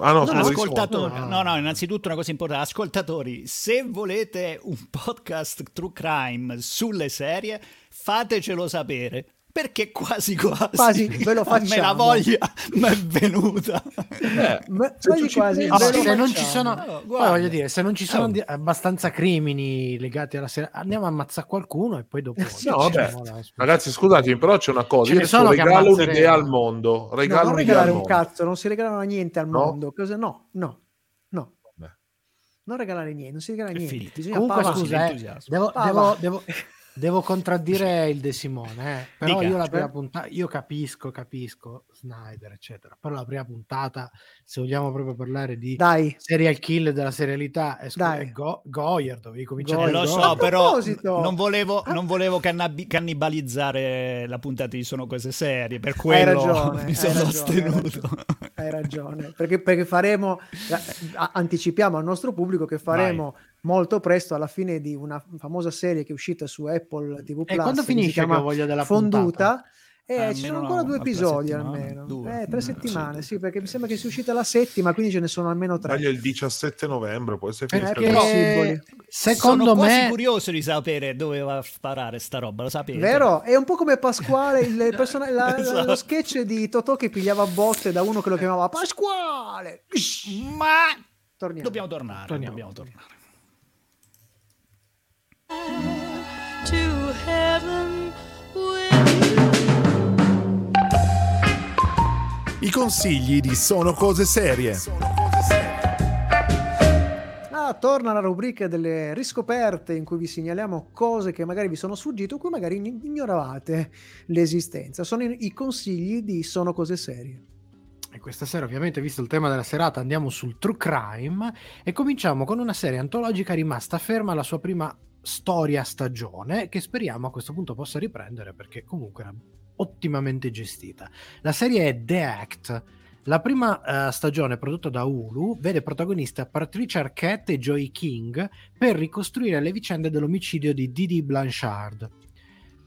Ah, no, no, ascoltatori, no, no, innanzitutto una cosa importante, ascoltatori, se volete un podcast true crime sulle serie, fatecelo sapere, perché quasi quasi, quasi ve lo facciamo. Me la voglia mi è venuta. Eh, Ma, se, quasi, ah, se non ci sono, no, guarda, voglio dire, se non ci sono oh. abbastanza crimini legati alla serie, andiamo a ammazzare qualcuno e poi dopo. No, vabbè. Ragazzi, scusatemi, però c'è una cosa, io sono regalo un'idea al mondo, regalo no, non regalare un cazzo, non si regalava niente al no? mondo, cosa no, no. no. Non regalare niente, non si regala niente. Bisogna Comunque pava, scusa, eh, devo devo, devo... Devo contraddire il De Simone, eh. Però Dica, io la prima cioè... puntata, io capisco, capisco Snyder, eccetera. Però la prima puntata, se vogliamo proprio parlare di Dai. serial killer della serialità, è scu- Go- Goyer, dovevi cominciare. Lo so, però non volevo, non volevo cannab- cannibalizzare la puntata di Sono Cose Serie, per quello hai ragione, mi sono astenuto. Hai, hai ragione, perché, perché faremo, anticipiamo al nostro pubblico che faremo. Vai. Molto presto, alla fine di una famosa serie che è uscita su Apple T V Plus, e quando finisce che voglio della Fonduta, e eh, ci sono ancora due episodi almeno due, eh, tre settimane sì, sì perché mi sembra che sia uscita la settima, quindi ce ne sono almeno tre. Taglio il diciassette novembre poi se finisce perché... secondo sono me sono quasi curioso di sapere dove va a sparare sta roba, lo sapete vero? È un po' come Pasquale il person- la, esatto. lo sketch di Totò che pigliava botte da uno che lo chiamava Pasquale, ma torniamo. dobbiamo tornare torniamo. dobbiamo tornare to heaven with you. I consigli di Sono Cose Serie. Ah, torna la rubrica delle riscoperte in cui vi segnaliamo cose che magari vi sono sfuggite o cui magari ignoravate l'esistenza. Sono i consigli di Sono Cose Serie. E questa sera, ovviamente, visto il tema della serata, andiamo sul true crime e cominciamo con una serie antologica rimasta ferma alla sua prima storia stagione, che speriamo a questo punto possa riprendere perché comunque era ottimamente gestita. La serie è The Act. La prima uh, stagione prodotta da Hulu vede protagonista Patricia Arquette e Joey King per ricostruire le vicende dell'omicidio di Didi Blanchard.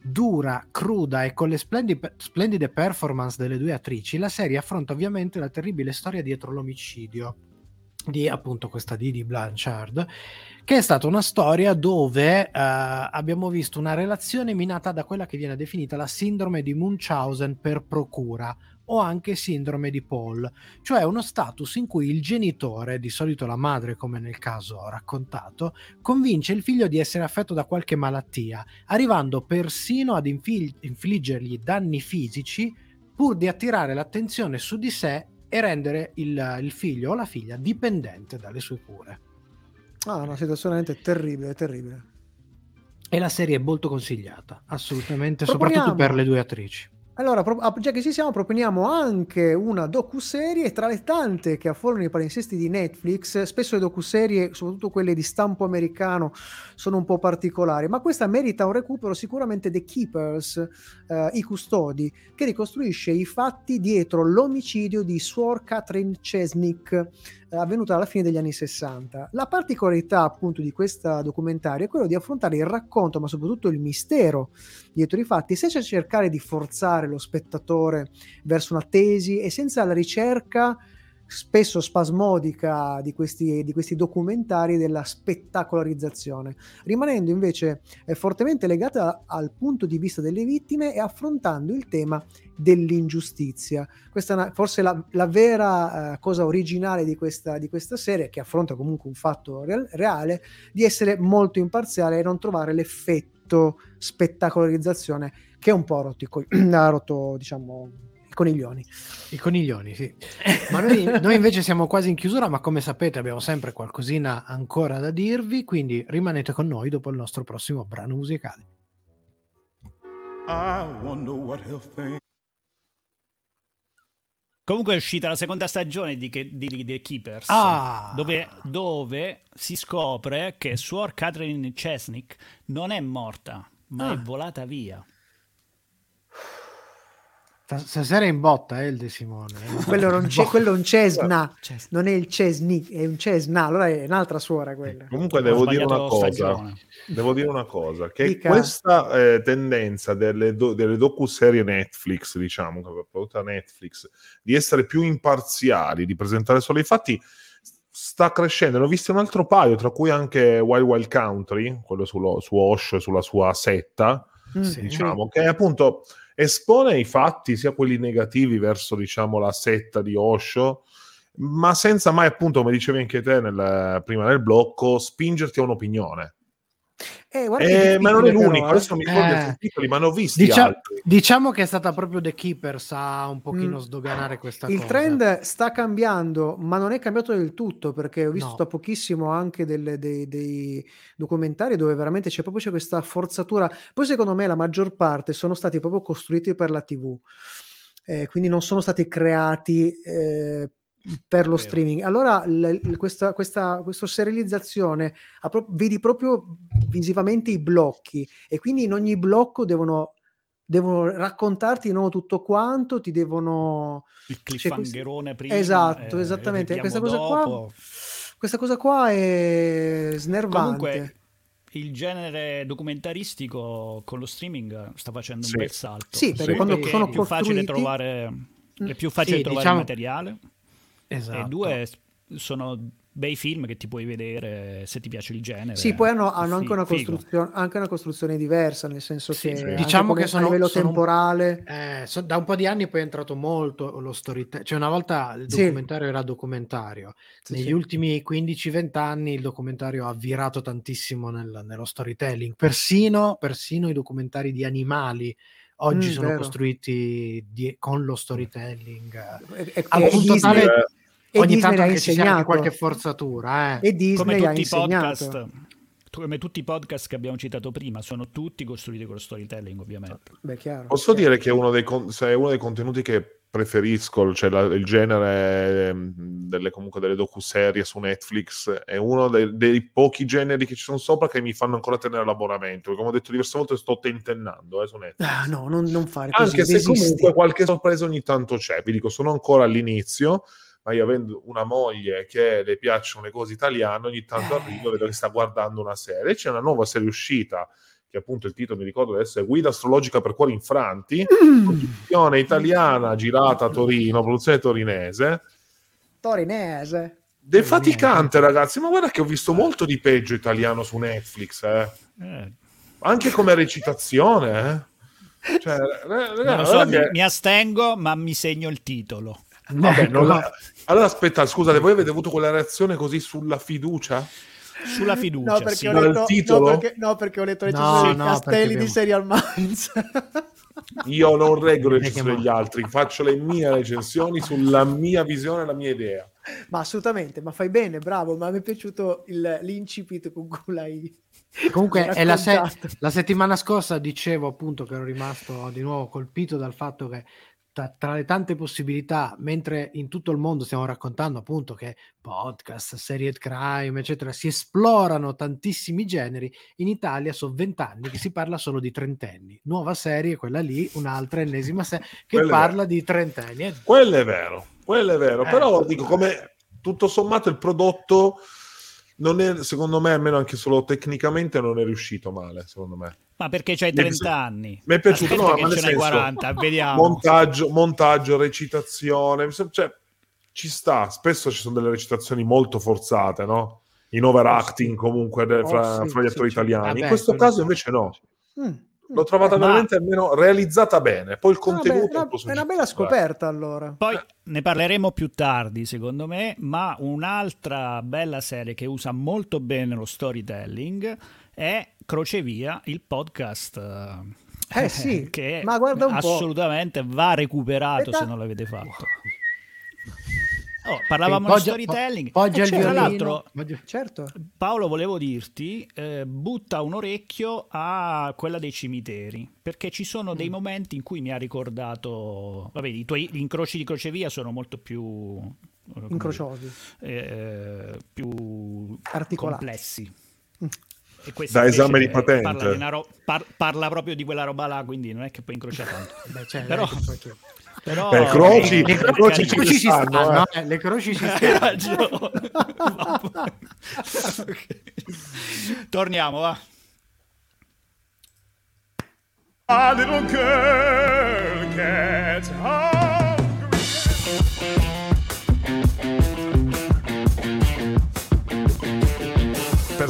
Dura, cruda e con le splendide, splendide performance delle due attrici, la serie affronta ovviamente la terribile storia dietro l'omicidio di appunto questa Didi Blanchard, che è stata una storia dove eh, abbiamo visto una relazione minata da quella che viene definita la sindrome di Munchausen per procura, o anche sindrome di Paul, cioè uno status in cui il genitore, di solito la madre come nel caso raccontato, convince il figlio di essere affetto da qualche malattia, arrivando persino ad infil- infliggergli danni fisici pur di attirare l'attenzione su di sé e rendere il, il figlio o la figlia dipendente dalle sue cure. Ah, una situazione veramente terribile, terribile. E la serie è molto consigliata, assolutamente, proponiamo, soprattutto per le due attrici. Allora, pro- già che ci siamo, proponiamo anche una docuserie tra le tante che affollano i palinsesti di Netflix. Spesso le docuserie, soprattutto quelle di stampo americano, sono un po' particolari, ma questa merita un recupero sicuramente. The Keepers, eh, I Custodi, che ricostruisce i fatti dietro l'omicidio di Suor Catherine Chesnick, avvenuta alla fine degli anni sessanta. La particolarità appunto di questa documentaria è quello di affrontare il racconto, ma soprattutto il mistero dietro i fatti, senza cercare di forzare lo spettatore verso una tesi e senza la ricerca spesso spasmodica di questi, di questi documentari della spettacolarizzazione, rimanendo invece fortemente legata al punto di vista delle vittime e affrontando il tema dell'ingiustizia. Questa è una, forse la, la vera uh, cosa originale di questa, di questa serie, che affronta comunque un fatto real, reale, di essere molto imparziale e non trovare l'effetto spettacolarizzazione che è un po' rotto, ha rotto diciamo Coniglioni. I coniglioni, sì. Ma noi, noi invece siamo quasi in chiusura, ma come sapete abbiamo sempre qualcosina ancora da dirvi, quindi rimanete con noi dopo il nostro prossimo brano musicale. I wonder what he'll think. Comunque è uscita la seconda stagione di, di, di The Keepers, ah. dove, dove si scopre che Suor Catherine Chesnick non è morta, ma ah. è volata via. Stasera è in botta, eh, il De Simone. Quello non c'è, quello è un Cesna, non è il Cesni, è un Cesna, allora è un'altra suora quella. Comunque devo dire una cosa, stagione. devo dire una cosa, che Dica. questa eh, tendenza delle, do, delle docu-serie Netflix, diciamo, che è prodotta Netflix, di essere più imparziali, di presentare solo i fatti, sta crescendo. Ne ho visto un altro paio, tra cui anche Wild Wild Country, quello sullo, su Osh, sulla sua setta, mm, diciamo, sì. che appunto... espone i fatti, sia quelli negativi verso, diciamo, la setta di Osho, ma senza mai, appunto, come dicevi anche te nel, prima nel blocco, spingerti a un'opinione. Eh, eh, ma non è l'unico, adesso mi ricordo i titoli, ma ne ho visti Dici- altri. Diciamo che è stata proprio The Keepers a un pochino mm. sdoganare questa il cosa. Il trend sta cambiando, ma non è cambiato del tutto, perché ho visto no. da pochissimo anche delle, dei, dei documentari dove veramente c'è proprio c'è questa forzatura. Poi secondo me la maggior parte sono stati proprio costruiti per la tivù, eh, quindi non sono stati creati eh, per lo streaming. Allora l- l- questa, questa, questa serializzazione pro- vedi proprio visivamente i blocchi, e quindi in ogni blocco devono, devono raccontarti no, tutto quanto, ti devono il cliffhangerone prima, esatto, eh, esattamente questa cosa dopo. qua questa cosa qua è snervante. Comunque il genere documentaristico con lo streaming sta facendo sì. un bel salto, sì, perché sì. quando perché sono è più costruiti... facile trovare è più facile sì, trovare diciamo... il materiale. Esatto. E due sono bei film che ti puoi vedere se ti piace il genere. Sì, poi hanno, hanno anche, una costruzione, anche una costruzione diversa, nel senso sì, che sì. diciamo che sono, a livello sono, temporale eh, so, da un po' di anni poi è entrato molto lo storytelling. Cioè una volta il documentario sì. era documentario, sì, negli sì. ultimi quindici venti anni il documentario ha virato tantissimo nel, nello storytelling, persino, persino i documentari di animali oggi mm, sono vero. costruiti di, con lo storytelling e, e, al punto Disney, tale eh, ogni tanto che ci sia qualche forzatura eh. e Disney come tutti i podcast, come tutti i podcast che abbiamo citato prima, sono tutti costruiti con lo storytelling, ovviamente. Beh, chiaro, posso chiaro. dire che è uno dei, è uno dei contenuti che preferisco, cioè la, il genere delle, comunque delle docuserie su Netflix è uno dei, dei pochi generi che ci sono sopra che mi fanno ancora tenere l'abbonamento. Come ho detto diverse volte, sto tentennando eh, su Netflix. Ah, no, non, non fare così, anche se esiste. Comunque qualche sorpresa ogni tanto c'è. Vi dico, sono ancora all'inizio, ma io avendo una moglie che le piacciono le cose italiane, ogni tanto eh. arrivo e vedo che sta guardando una serie. C'è una nuova serie uscita, che appunto il titolo mi ricordo adesso è Guida astrologica per cuori infranti, mm. produzione italiana girata a Torino, produzione torinese. Torinese. Defaticante, ragazzi, ma guarda che ho visto molto di peggio italiano su Netflix, eh. Eh. Anche come recitazione, eh. Cioè, ragazzi, non lo so, ragazzi, mi, mi astengo, ma mi segno il titolo. Vabbè, non la... Allora aspetta, scusate, voi avete avuto quella reazione così sulla fiducia? Sulla fiducia, no, perché sì. ho letto, il titolo? No, perché, no, perché ho letto le recensioni no, no, Castelli abbiamo... di Serial Minds. Io non reggo le recensioni degli altri, faccio le mie recensioni sulla mia visione, la mia idea. Ma assolutamente, ma fai bene, bravo, ma mi è piaciuto il, l'incipit con cui l'hai comunque è la, se- la settimana scorsa dicevo appunto che ero rimasto di nuovo colpito dal fatto che tra le tante possibilità, mentre in tutto il mondo stiamo raccontando appunto che podcast, serie crime, eccetera, si esplorano tantissimi generi, in Italia sono vent'anni che si parla solo di trentenni. Nuova serie, quella lì, un'altra ennesima serie che quello parla di trentenni. Quello è vero, quello è vero, eh, però dico come tutto sommato il prodotto non è, secondo me, almeno anche solo tecnicamente non è riuscito male, secondo me. Ma perché c'hai trenta anni? Mi è piaciuto, no, ma nel senso, quaranta, vediamo. Montaggio, montaggio, recitazione, cioè ci sta. Spesso ci sono delle recitazioni molto forzate, no? In overacting comunque oh, fra, sì, fra gli attori sì, italiani. Vabbè, in questo caso invece no. Mm. L'ho trovata eh, veramente ma... almeno realizzata bene. Poi il contenuto ah, beh, è, una, è una bella scoperta. Allora poi ne parleremo più tardi, secondo me, ma un'altra bella serie che usa molto bene lo storytelling è Crocevia, il podcast eh, eh sì, che ma guarda un assolutamente po'. va recuperato. Aspetta, se non l'avete fatto Oh, parlavamo poggia, di storytelling. Poggia eh, tra l'altro, certo. Paolo, volevo dirti, eh, butta un orecchio a quella dei cimiteri, perché ci sono mm. dei momenti in cui mi ha ricordato, vabbè, i tuoi gli incroci di crocevia sono molto più incrociosi, eh, più articolati, complessi. Mm. E da esame di patente parla, di una ro- par- parla proprio di quella roba là, quindi non è che puoi incrociare tanto. Beh, cioè, però però Beh, croci, eh, le croci ci, ci stanno, stanno eh. Eh, le croci ci stanno. Okay. Torniamo, va. A little girl gets home. Per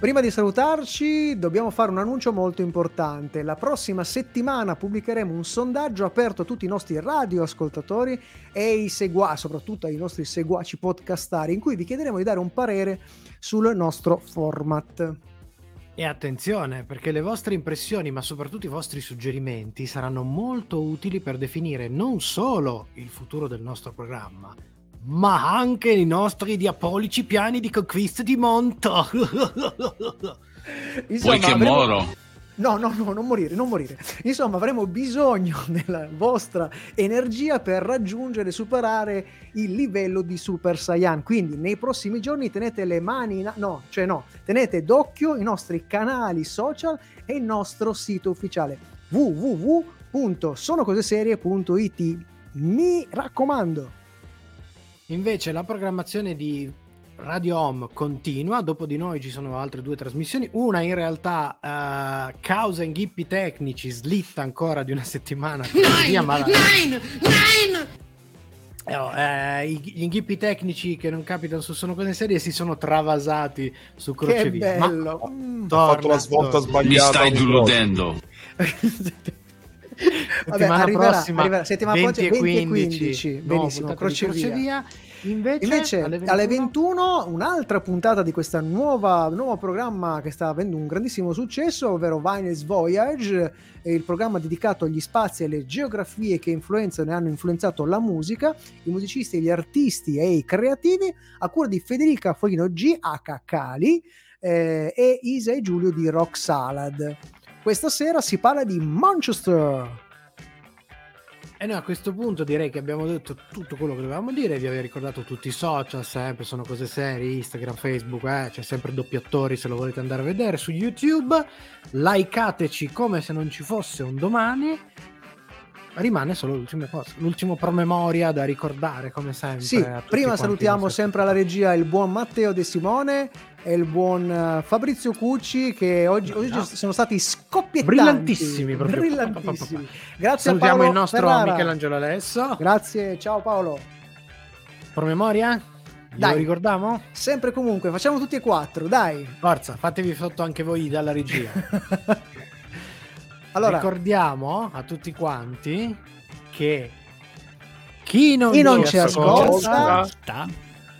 Prima di salutarci dobbiamo fare un annuncio molto importante. La prossima settimana pubblicheremo un sondaggio aperto a tutti i nostri radioascoltatori e i segua- soprattutto ai nostri seguaci podcastari, in cui vi chiederemo di dare un parere sul nostro format. E attenzione, perché le vostre impressioni, ma soprattutto i vostri suggerimenti, saranno molto utili per definire non solo il futuro del nostro programma, ma anche i nostri diabolici piani di conquista di mondo. Vuoi che avremo... moro? No, no, no, non morire, non morire. Insomma, avremo bisogno della vostra energia per raggiungere e superare il livello di Super Saiyan. Quindi nei prossimi giorni tenete le mani in... No, cioè no, tenete d'occhio i nostri canali social e il nostro sito ufficiale w w w punto sono cose serie punto it. Mi raccomando. Invece la programmazione di Radio Home continua, dopo di noi ci sono altre due trasmissioni, una in realtà uh, causa inghippi tecnici slitta ancora di una settimana. Nine, la... nine, nine. Eh, oh, eh, gli inghippi tecnici che non capitano su Sono Cose Serie si sono travasati su crocevia. Che bello! Ma... Ho fatto la svolta sbagliata. Mi stai deludendo. Settimana Vabbè, prossima arriverà, settimana venti e quindici, benissimo, no, crocevia. crocevia. Invece, Invece alle ventuno... alle ventuno un'altra puntata di questa nuova nuovo programma che sta avendo un grandissimo successo, ovvero Vinyls Voyage, il programma dedicato agli spazi e alle geografie che influenzano e hanno influenzato la musica, i musicisti, gli artisti e i creativi, a cura di Federica Foglino G, H. Cali, eh, e Isa e Giulio di Rock Salad. Questa sera si parla di Manchester. E noi a questo punto direi che abbiamo detto tutto quello che dovevamo dire. Vi avevo ricordato tutti i social, sempre Sono Cose Serie, Instagram, Facebook, eh, c'è sempre Doppiatori se lo volete andare a vedere, su YouTube. Likeateci come se non ci fosse un domani. Rimane solo l'ultima cosa, l'ultimo promemoria da ricordare, come sempre. Sì, prima salutiamo sempre alla regia il buon Matteo De Simone e il buon Fabrizio Cucci, che oggi, no, oggi no. sono stati scoppiettati, brillantissimi, proprio. brillantissimi. Grazie. Salutiamo a Paolo il nostro Ferrara. Michelangelo Alesso. Grazie, ciao Paolo. Promemoria? Dai, lo ricordiamo? Sempre comunque, facciamo tutti e quattro, dai. Forza, fatevi sotto anche voi dalla regia. Allora, ricordiamo a tutti quanti che chi non, chi non ci ascolta, ascolta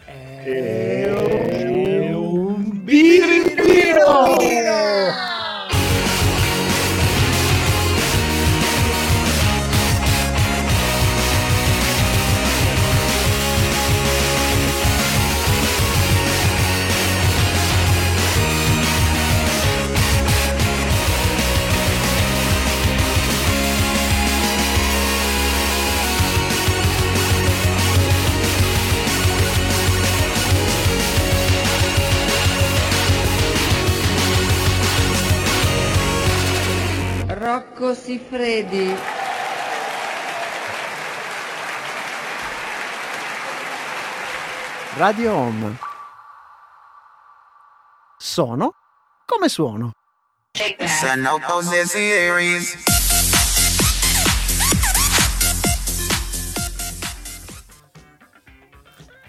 è, è un birimbino. Così freddi. Radio Home. Sono come suono. Sono Cose Series.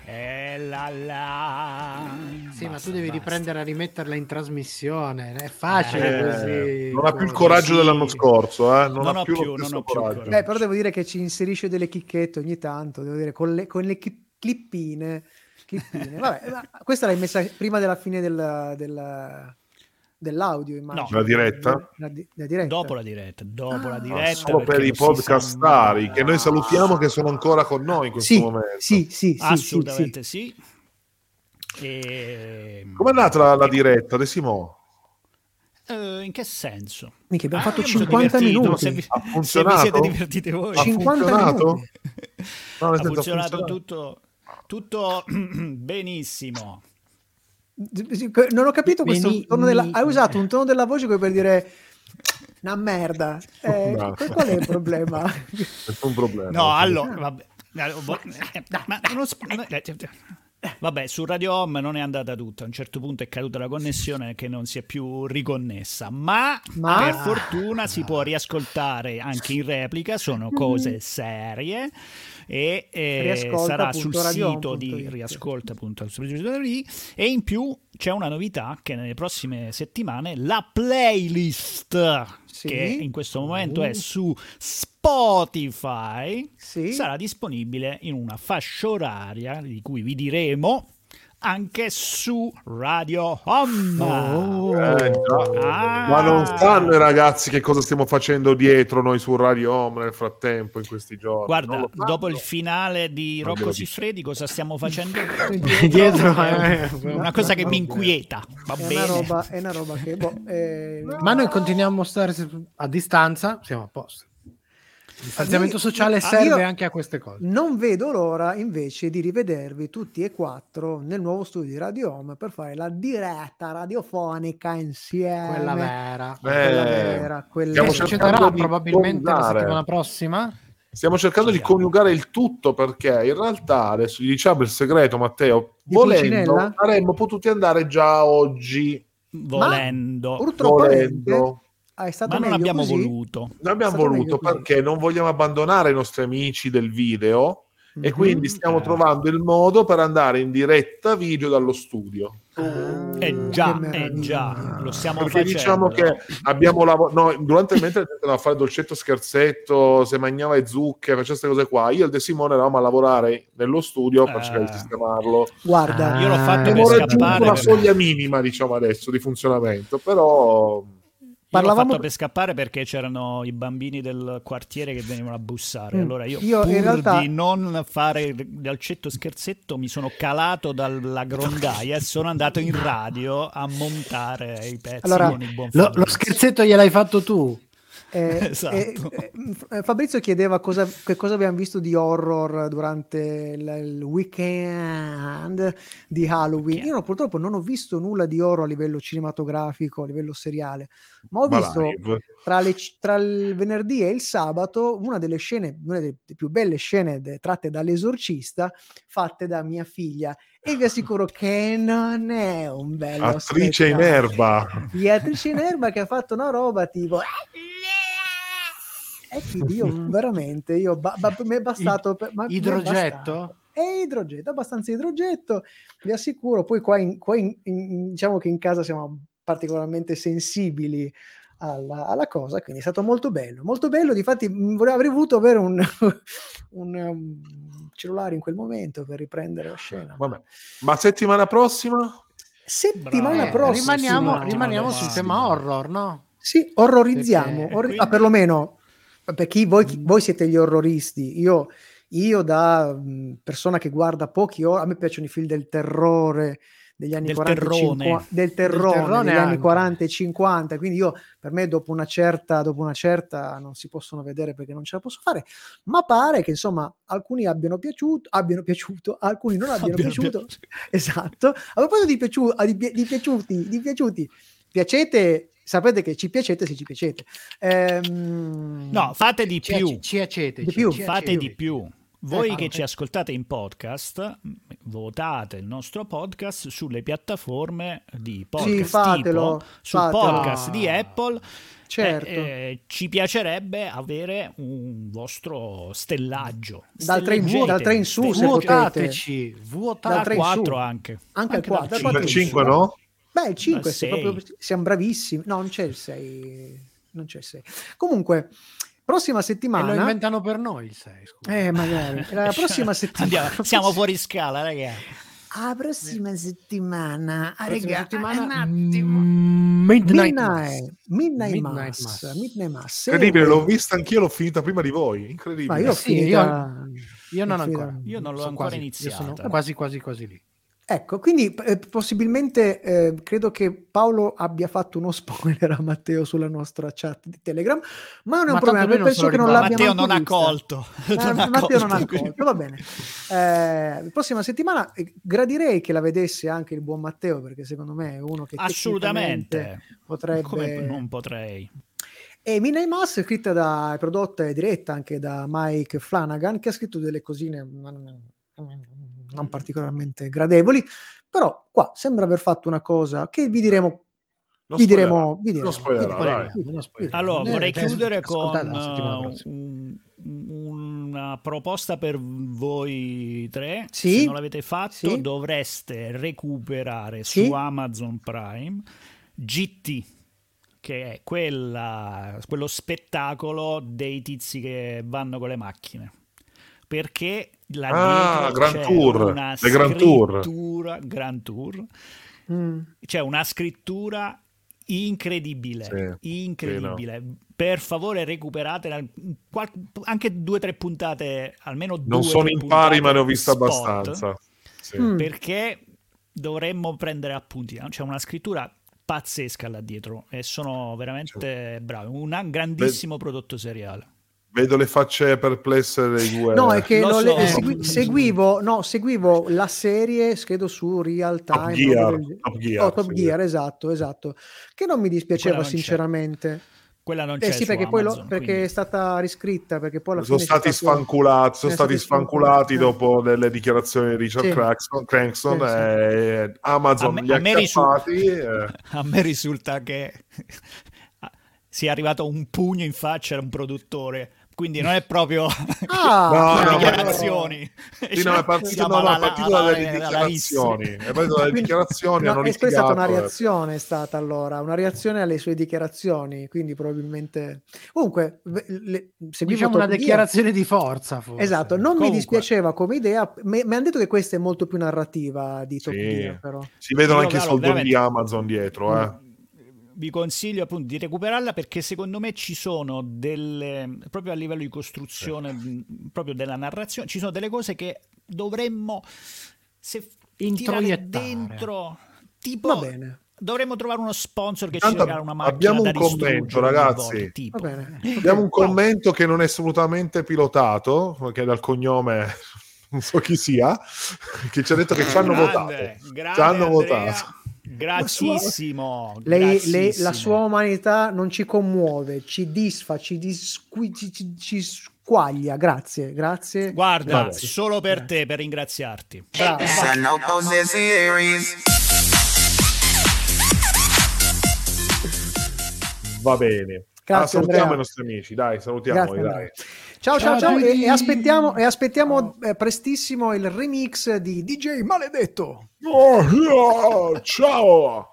Eh. la la. Sì, basta, ma tu devi basta. Riprendere a rimetterla in trasmissione. È facile eh, così. Non ha più il coraggio sì. dell'anno scorso, eh? Non, non ha più, più, non ho più coraggio. Beh, però devo dire che ci inserisce delle chicchette ogni tanto. Devo dire con le, con le chi- clippine. clippine. Vabbè, ma questa l'hai messa prima della fine della, della... dell'audio, immagino. No, la diretta? La, di- la diretta? Dopo la diretta, dopo ah, la diretta. Solo per i podcastari sa... che noi salutiamo, che sono ancora con noi in questo sì, momento. Sì, sì, assolutamente sì. sì. E... Com'è andata la, la diretta, De Simone? Uh, in che senso? Mica, abbiamo ah, fatto cinquanta minuti. Se vi, ha funzionato? Se vi siete divertiti voi. Ha funzionato? No, ha funzionato, funzionato tutto, tutto benissimo. Non ho capito questo Beni, tono della... Hai usato un tono della voce come per dire una merda. Eh, no. Qual è il problema? È un problema. No, allora, vabbè. Ma uno sp- vabbè, su Radio Home non è andata tutta. A un certo punto è caduta la connessione che non si è più riconnessa. Ma, ma... per fortuna si può riascoltare anche in replica. Sono cose serie. E eh, sarà sul sito di riascolta. E in più c'è una novità, che nelle prossime settimane la playlist sì. che in questo momento uh. è su Spotify sì. sarà disponibile in una fascia oraria di cui vi diremo anche su Radio Home. Oh, eh, ah. Ma non sanno i ragazzi che cosa stiamo facendo dietro noi su Radio Home nel frattempo, in questi giorni. Guarda, dopo il finale di non Rocco Siffredi cosa stiamo facendo dietro? dietro eh, una cosa che mi inquieta. Va è, bene. Una roba, è una roba che... Boh, eh... Ma noi continuiamo a stare a distanza, siamo a posto. Il distanziamento sociale serve ah, anche a queste cose. Non vedo l'ora invece di rivedervi tutti e quattro nel nuovo studio di Radio Home per fare la diretta radiofonica insieme. Quella vera. Beh, quella vera. Quella che succederà probabilmente la settimana prossima. Stiamo cercando sì, di coniugare il tutto, perché in realtà, adesso gli diciamo il segreto, Matteo, di volendo Pulcinella? Saremmo potuti andare già oggi. Volendo. Ma, purtroppo volendo. Ah, è stato ma non abbiamo così. voluto non abbiamo voluto perché così. Non vogliamo abbandonare i nostri amici del video mm-hmm. e quindi stiamo eh. trovando il modo per andare in diretta video dallo studio ah, eh già, eh già lo stiamo perché facendo, diciamo che abbiamo lavo- no, durante il mentre a fare dolcetto scherzetto, se mangiava e zucche, faceva queste cose qua, io e De Simone eravamo a lavorare nello studio per eh. cercare di sistemarlo. Guarda, io l'ho fatto per scappare una soglia minima, diciamo, adesso di funzionamento, però io parlavamo... l'ho fatto per scappare perché c'erano i bambini del quartiere che venivano a bussare. Mm. Allora io, io pur in realtà... di non fare dolcetto scherzetto mi sono calato dalla grondaia e sono andato in radio a montare i pezzi. Allora, con il buon lo, lo scherzetto gliel'hai fatto tu? Eh, esatto. eh, eh, Fabrizio chiedeva cosa, che cosa abbiamo visto di horror durante il, il weekend di Halloween. Io no, purtroppo non ho visto nulla di horror a livello cinematografico, a livello seriale, ma ho ma visto tra, le, tra il venerdì e il sabato una delle scene, una delle più belle scene de, tratte dall'Esorcista, fatte da mia figlia, e vi assicuro che non è un bello attrice spettacolo. In erba di attrice in erba che ha fatto una roba tipo e quindi io veramente io ba- ba- mi è bastato per, ma idrogetto? È idrogetto, abbastanza idrogetto, vi assicuro. Poi qua, in, qua in, in, diciamo che in casa siamo particolarmente sensibili alla, alla cosa, quindi è stato molto bello, molto bello. Difatti vorrei, avrei voluto avere un, un, un cellulare in quel momento per riprendere la scena. Vabbè. Ma settimana prossima? Settimana Bra- prossima. Rimaniamo, rimaniamo sul tema horror, no? Sì, orrorizziamo, Perché, orri- quindi... ah, perlomeno... per chi voi, chi, voi siete gli orroristi, io, io da mh, persona che guarda pochi horror, a me piacciono i film del terrore degli anni del quaranta cinquanta, del terrore del degli anni anche. quaranta e cinquanta, quindi io per me dopo una certa dopo una certa non si possono vedere perché non ce la posso fare, ma pare che insomma alcuni abbiano piaciuto abbiano piaciuto alcuni non abbiano Abbiamo piaciuto piaci- esatto. A proposito di, piaciu- di, pi- di piaciuti di piaciuti piacete, sapete che ci piacete se ci piacete. Ehm... No, fate di più. Ci, ci acete, di più. Ci fate di più. Voi eh, che eh. ci ascoltate in podcast, votate il nostro podcast sulle piattaforme di podcast, sì, fatelo, tipo fatelo. Sul podcast di Apple. certo. eh, eh, ci piacerebbe avere un vostro stellaggio dal tre in su, se votateci, votateci quattro anche anche al quattro, dal cinque no? Beh, il cinque se proprio siamo bravissimi. No, non c'è il sei, non c'è il sei. Comunque prossima settimana e lo inventano per noi il sei, scusa. Eh, magari la prossima settimana Andiamo, siamo fuori scala, ragazzi. Ah, prossima settimana, ah, prossima settimana un attimo. Midnight, Midnight, Midnight, Midnight Mass. Mass. Midnight Mass. Incredibile, l'ho vista anch'io, l'ho finita prima di voi. Incredibile. Ma io, sì, finita, io, io non ancora, io non l'ho ancora iniziata. Sono quasi, quasi, quasi lì. Ecco, quindi eh, possibilmente eh, credo che Paolo abbia fatto uno spoiler a Matteo sulla nostra chat di Telegram, ma non è un ma problema, penso che non l'abbia Matteo non ha colto. Ma, non Matteo non ha colto, va bene. Eh, prossima settimana gradirei che la vedesse anche il buon Matteo, perché secondo me è uno che assolutamente potrebbe... Come non potrei? E Midnight Mass è scritta da, prodotta e diretta anche da Mike Flanagan, che ha scritto delle cosine... non particolarmente gradevoli, però qua sembra aver fatto una cosa che vi diremo, lo vi diremo, vi diremo. Allora vorrei chiudere con un, una proposta per voi tre, sì? Se non l'avete fatto, sì? Dovreste recuperare, sì? Su Amazon Prime G T, che è quella, quello spettacolo dei tizi che vanno con le macchine, perché la ah, Grand Tour, una le Grand Tour, Grand Tour. Mm. C'è una scrittura incredibile, sì, incredibile. Sì, no. Per favore recuperatela, qual- anche due o tre puntate, almeno due. Non sono in pari, ma ne ho vista spot, abbastanza. Sì. Mm. Perché dovremmo prendere appunti. C'è una scrittura pazzesca là dietro e sono veramente sì, bravi. Un grandissimo Beh. prodotto seriale. Vedo le facce perplesse dei due. No, è che lo so, le, segui, seguivo, no, seguivo la serie, credo su Real Time. Top Gear, del, Top Gear, oh, Top sì. Gear esatto, esatto. Che non mi dispiaceva, quella non sinceramente. C'è. Quella non c'è. Eh sì, perché, Amazon, poi lo, perché quindi... è stata riscritta, perché poi alla sono fine stati sfanculati, sono stati sfanculati dopo delle dichiarazioni di Richard sì. Crankson, Crankson sì, sì. E Amazon a me, li ha me risulta, e... A me risulta che sia arrivato un pugno in faccia a un produttore. Quindi non è proprio ah, no, dichiarazioni. Sì, no, è partito dalle dichiarazioni. È partito dalle dichiarazioni. No, è stata una reazione, è stata allora una reazione alle sue dichiarazioni. Quindi probabilmente. Comunque, le, diciamo una dichiarazione io... di forza. Forse. Esatto. Non Comunque. mi dispiaceva come idea. Mi hanno detto che questa è molto più narrativa di Top Gear, sì. Però si vedono però, anche i soldoni di Amazon dietro, eh. Mm. Vi consiglio appunto di recuperarla, perché secondo me ci sono delle, proprio a livello di costruzione, sì, proprio della narrazione, ci sono delle cose che dovremmo se tirare dentro, tipo va bene. Dovremmo trovare uno sponsor che Tanto ci regala una macchina. Abbiamo un commento, ragazzi. Tipo. Va bene. Abbiamo un commento che non è assolutamente pilotato, che dal cognome non so chi sia, che ci ha detto che ci hanno votato. Ci hanno votato. Grazissimo, sua... lei, lei, la sua umanità non ci commuove, ci disfa, ci, disqui, ci, ci, ci squaglia. Grazie, grazie. Guarda, grazie. Solo per grazie. Te, per ringraziarti. Bravo. Va bene. Grazie, ah, salutiamo Andrea. I nostri amici, dai, salutiamoli, dai. Ciao, ciao, ciao, ciao e, e aspettiamo, e aspettiamo oh. prestissimo il remix di D J Maledetto. Oh, yeah. Ciao.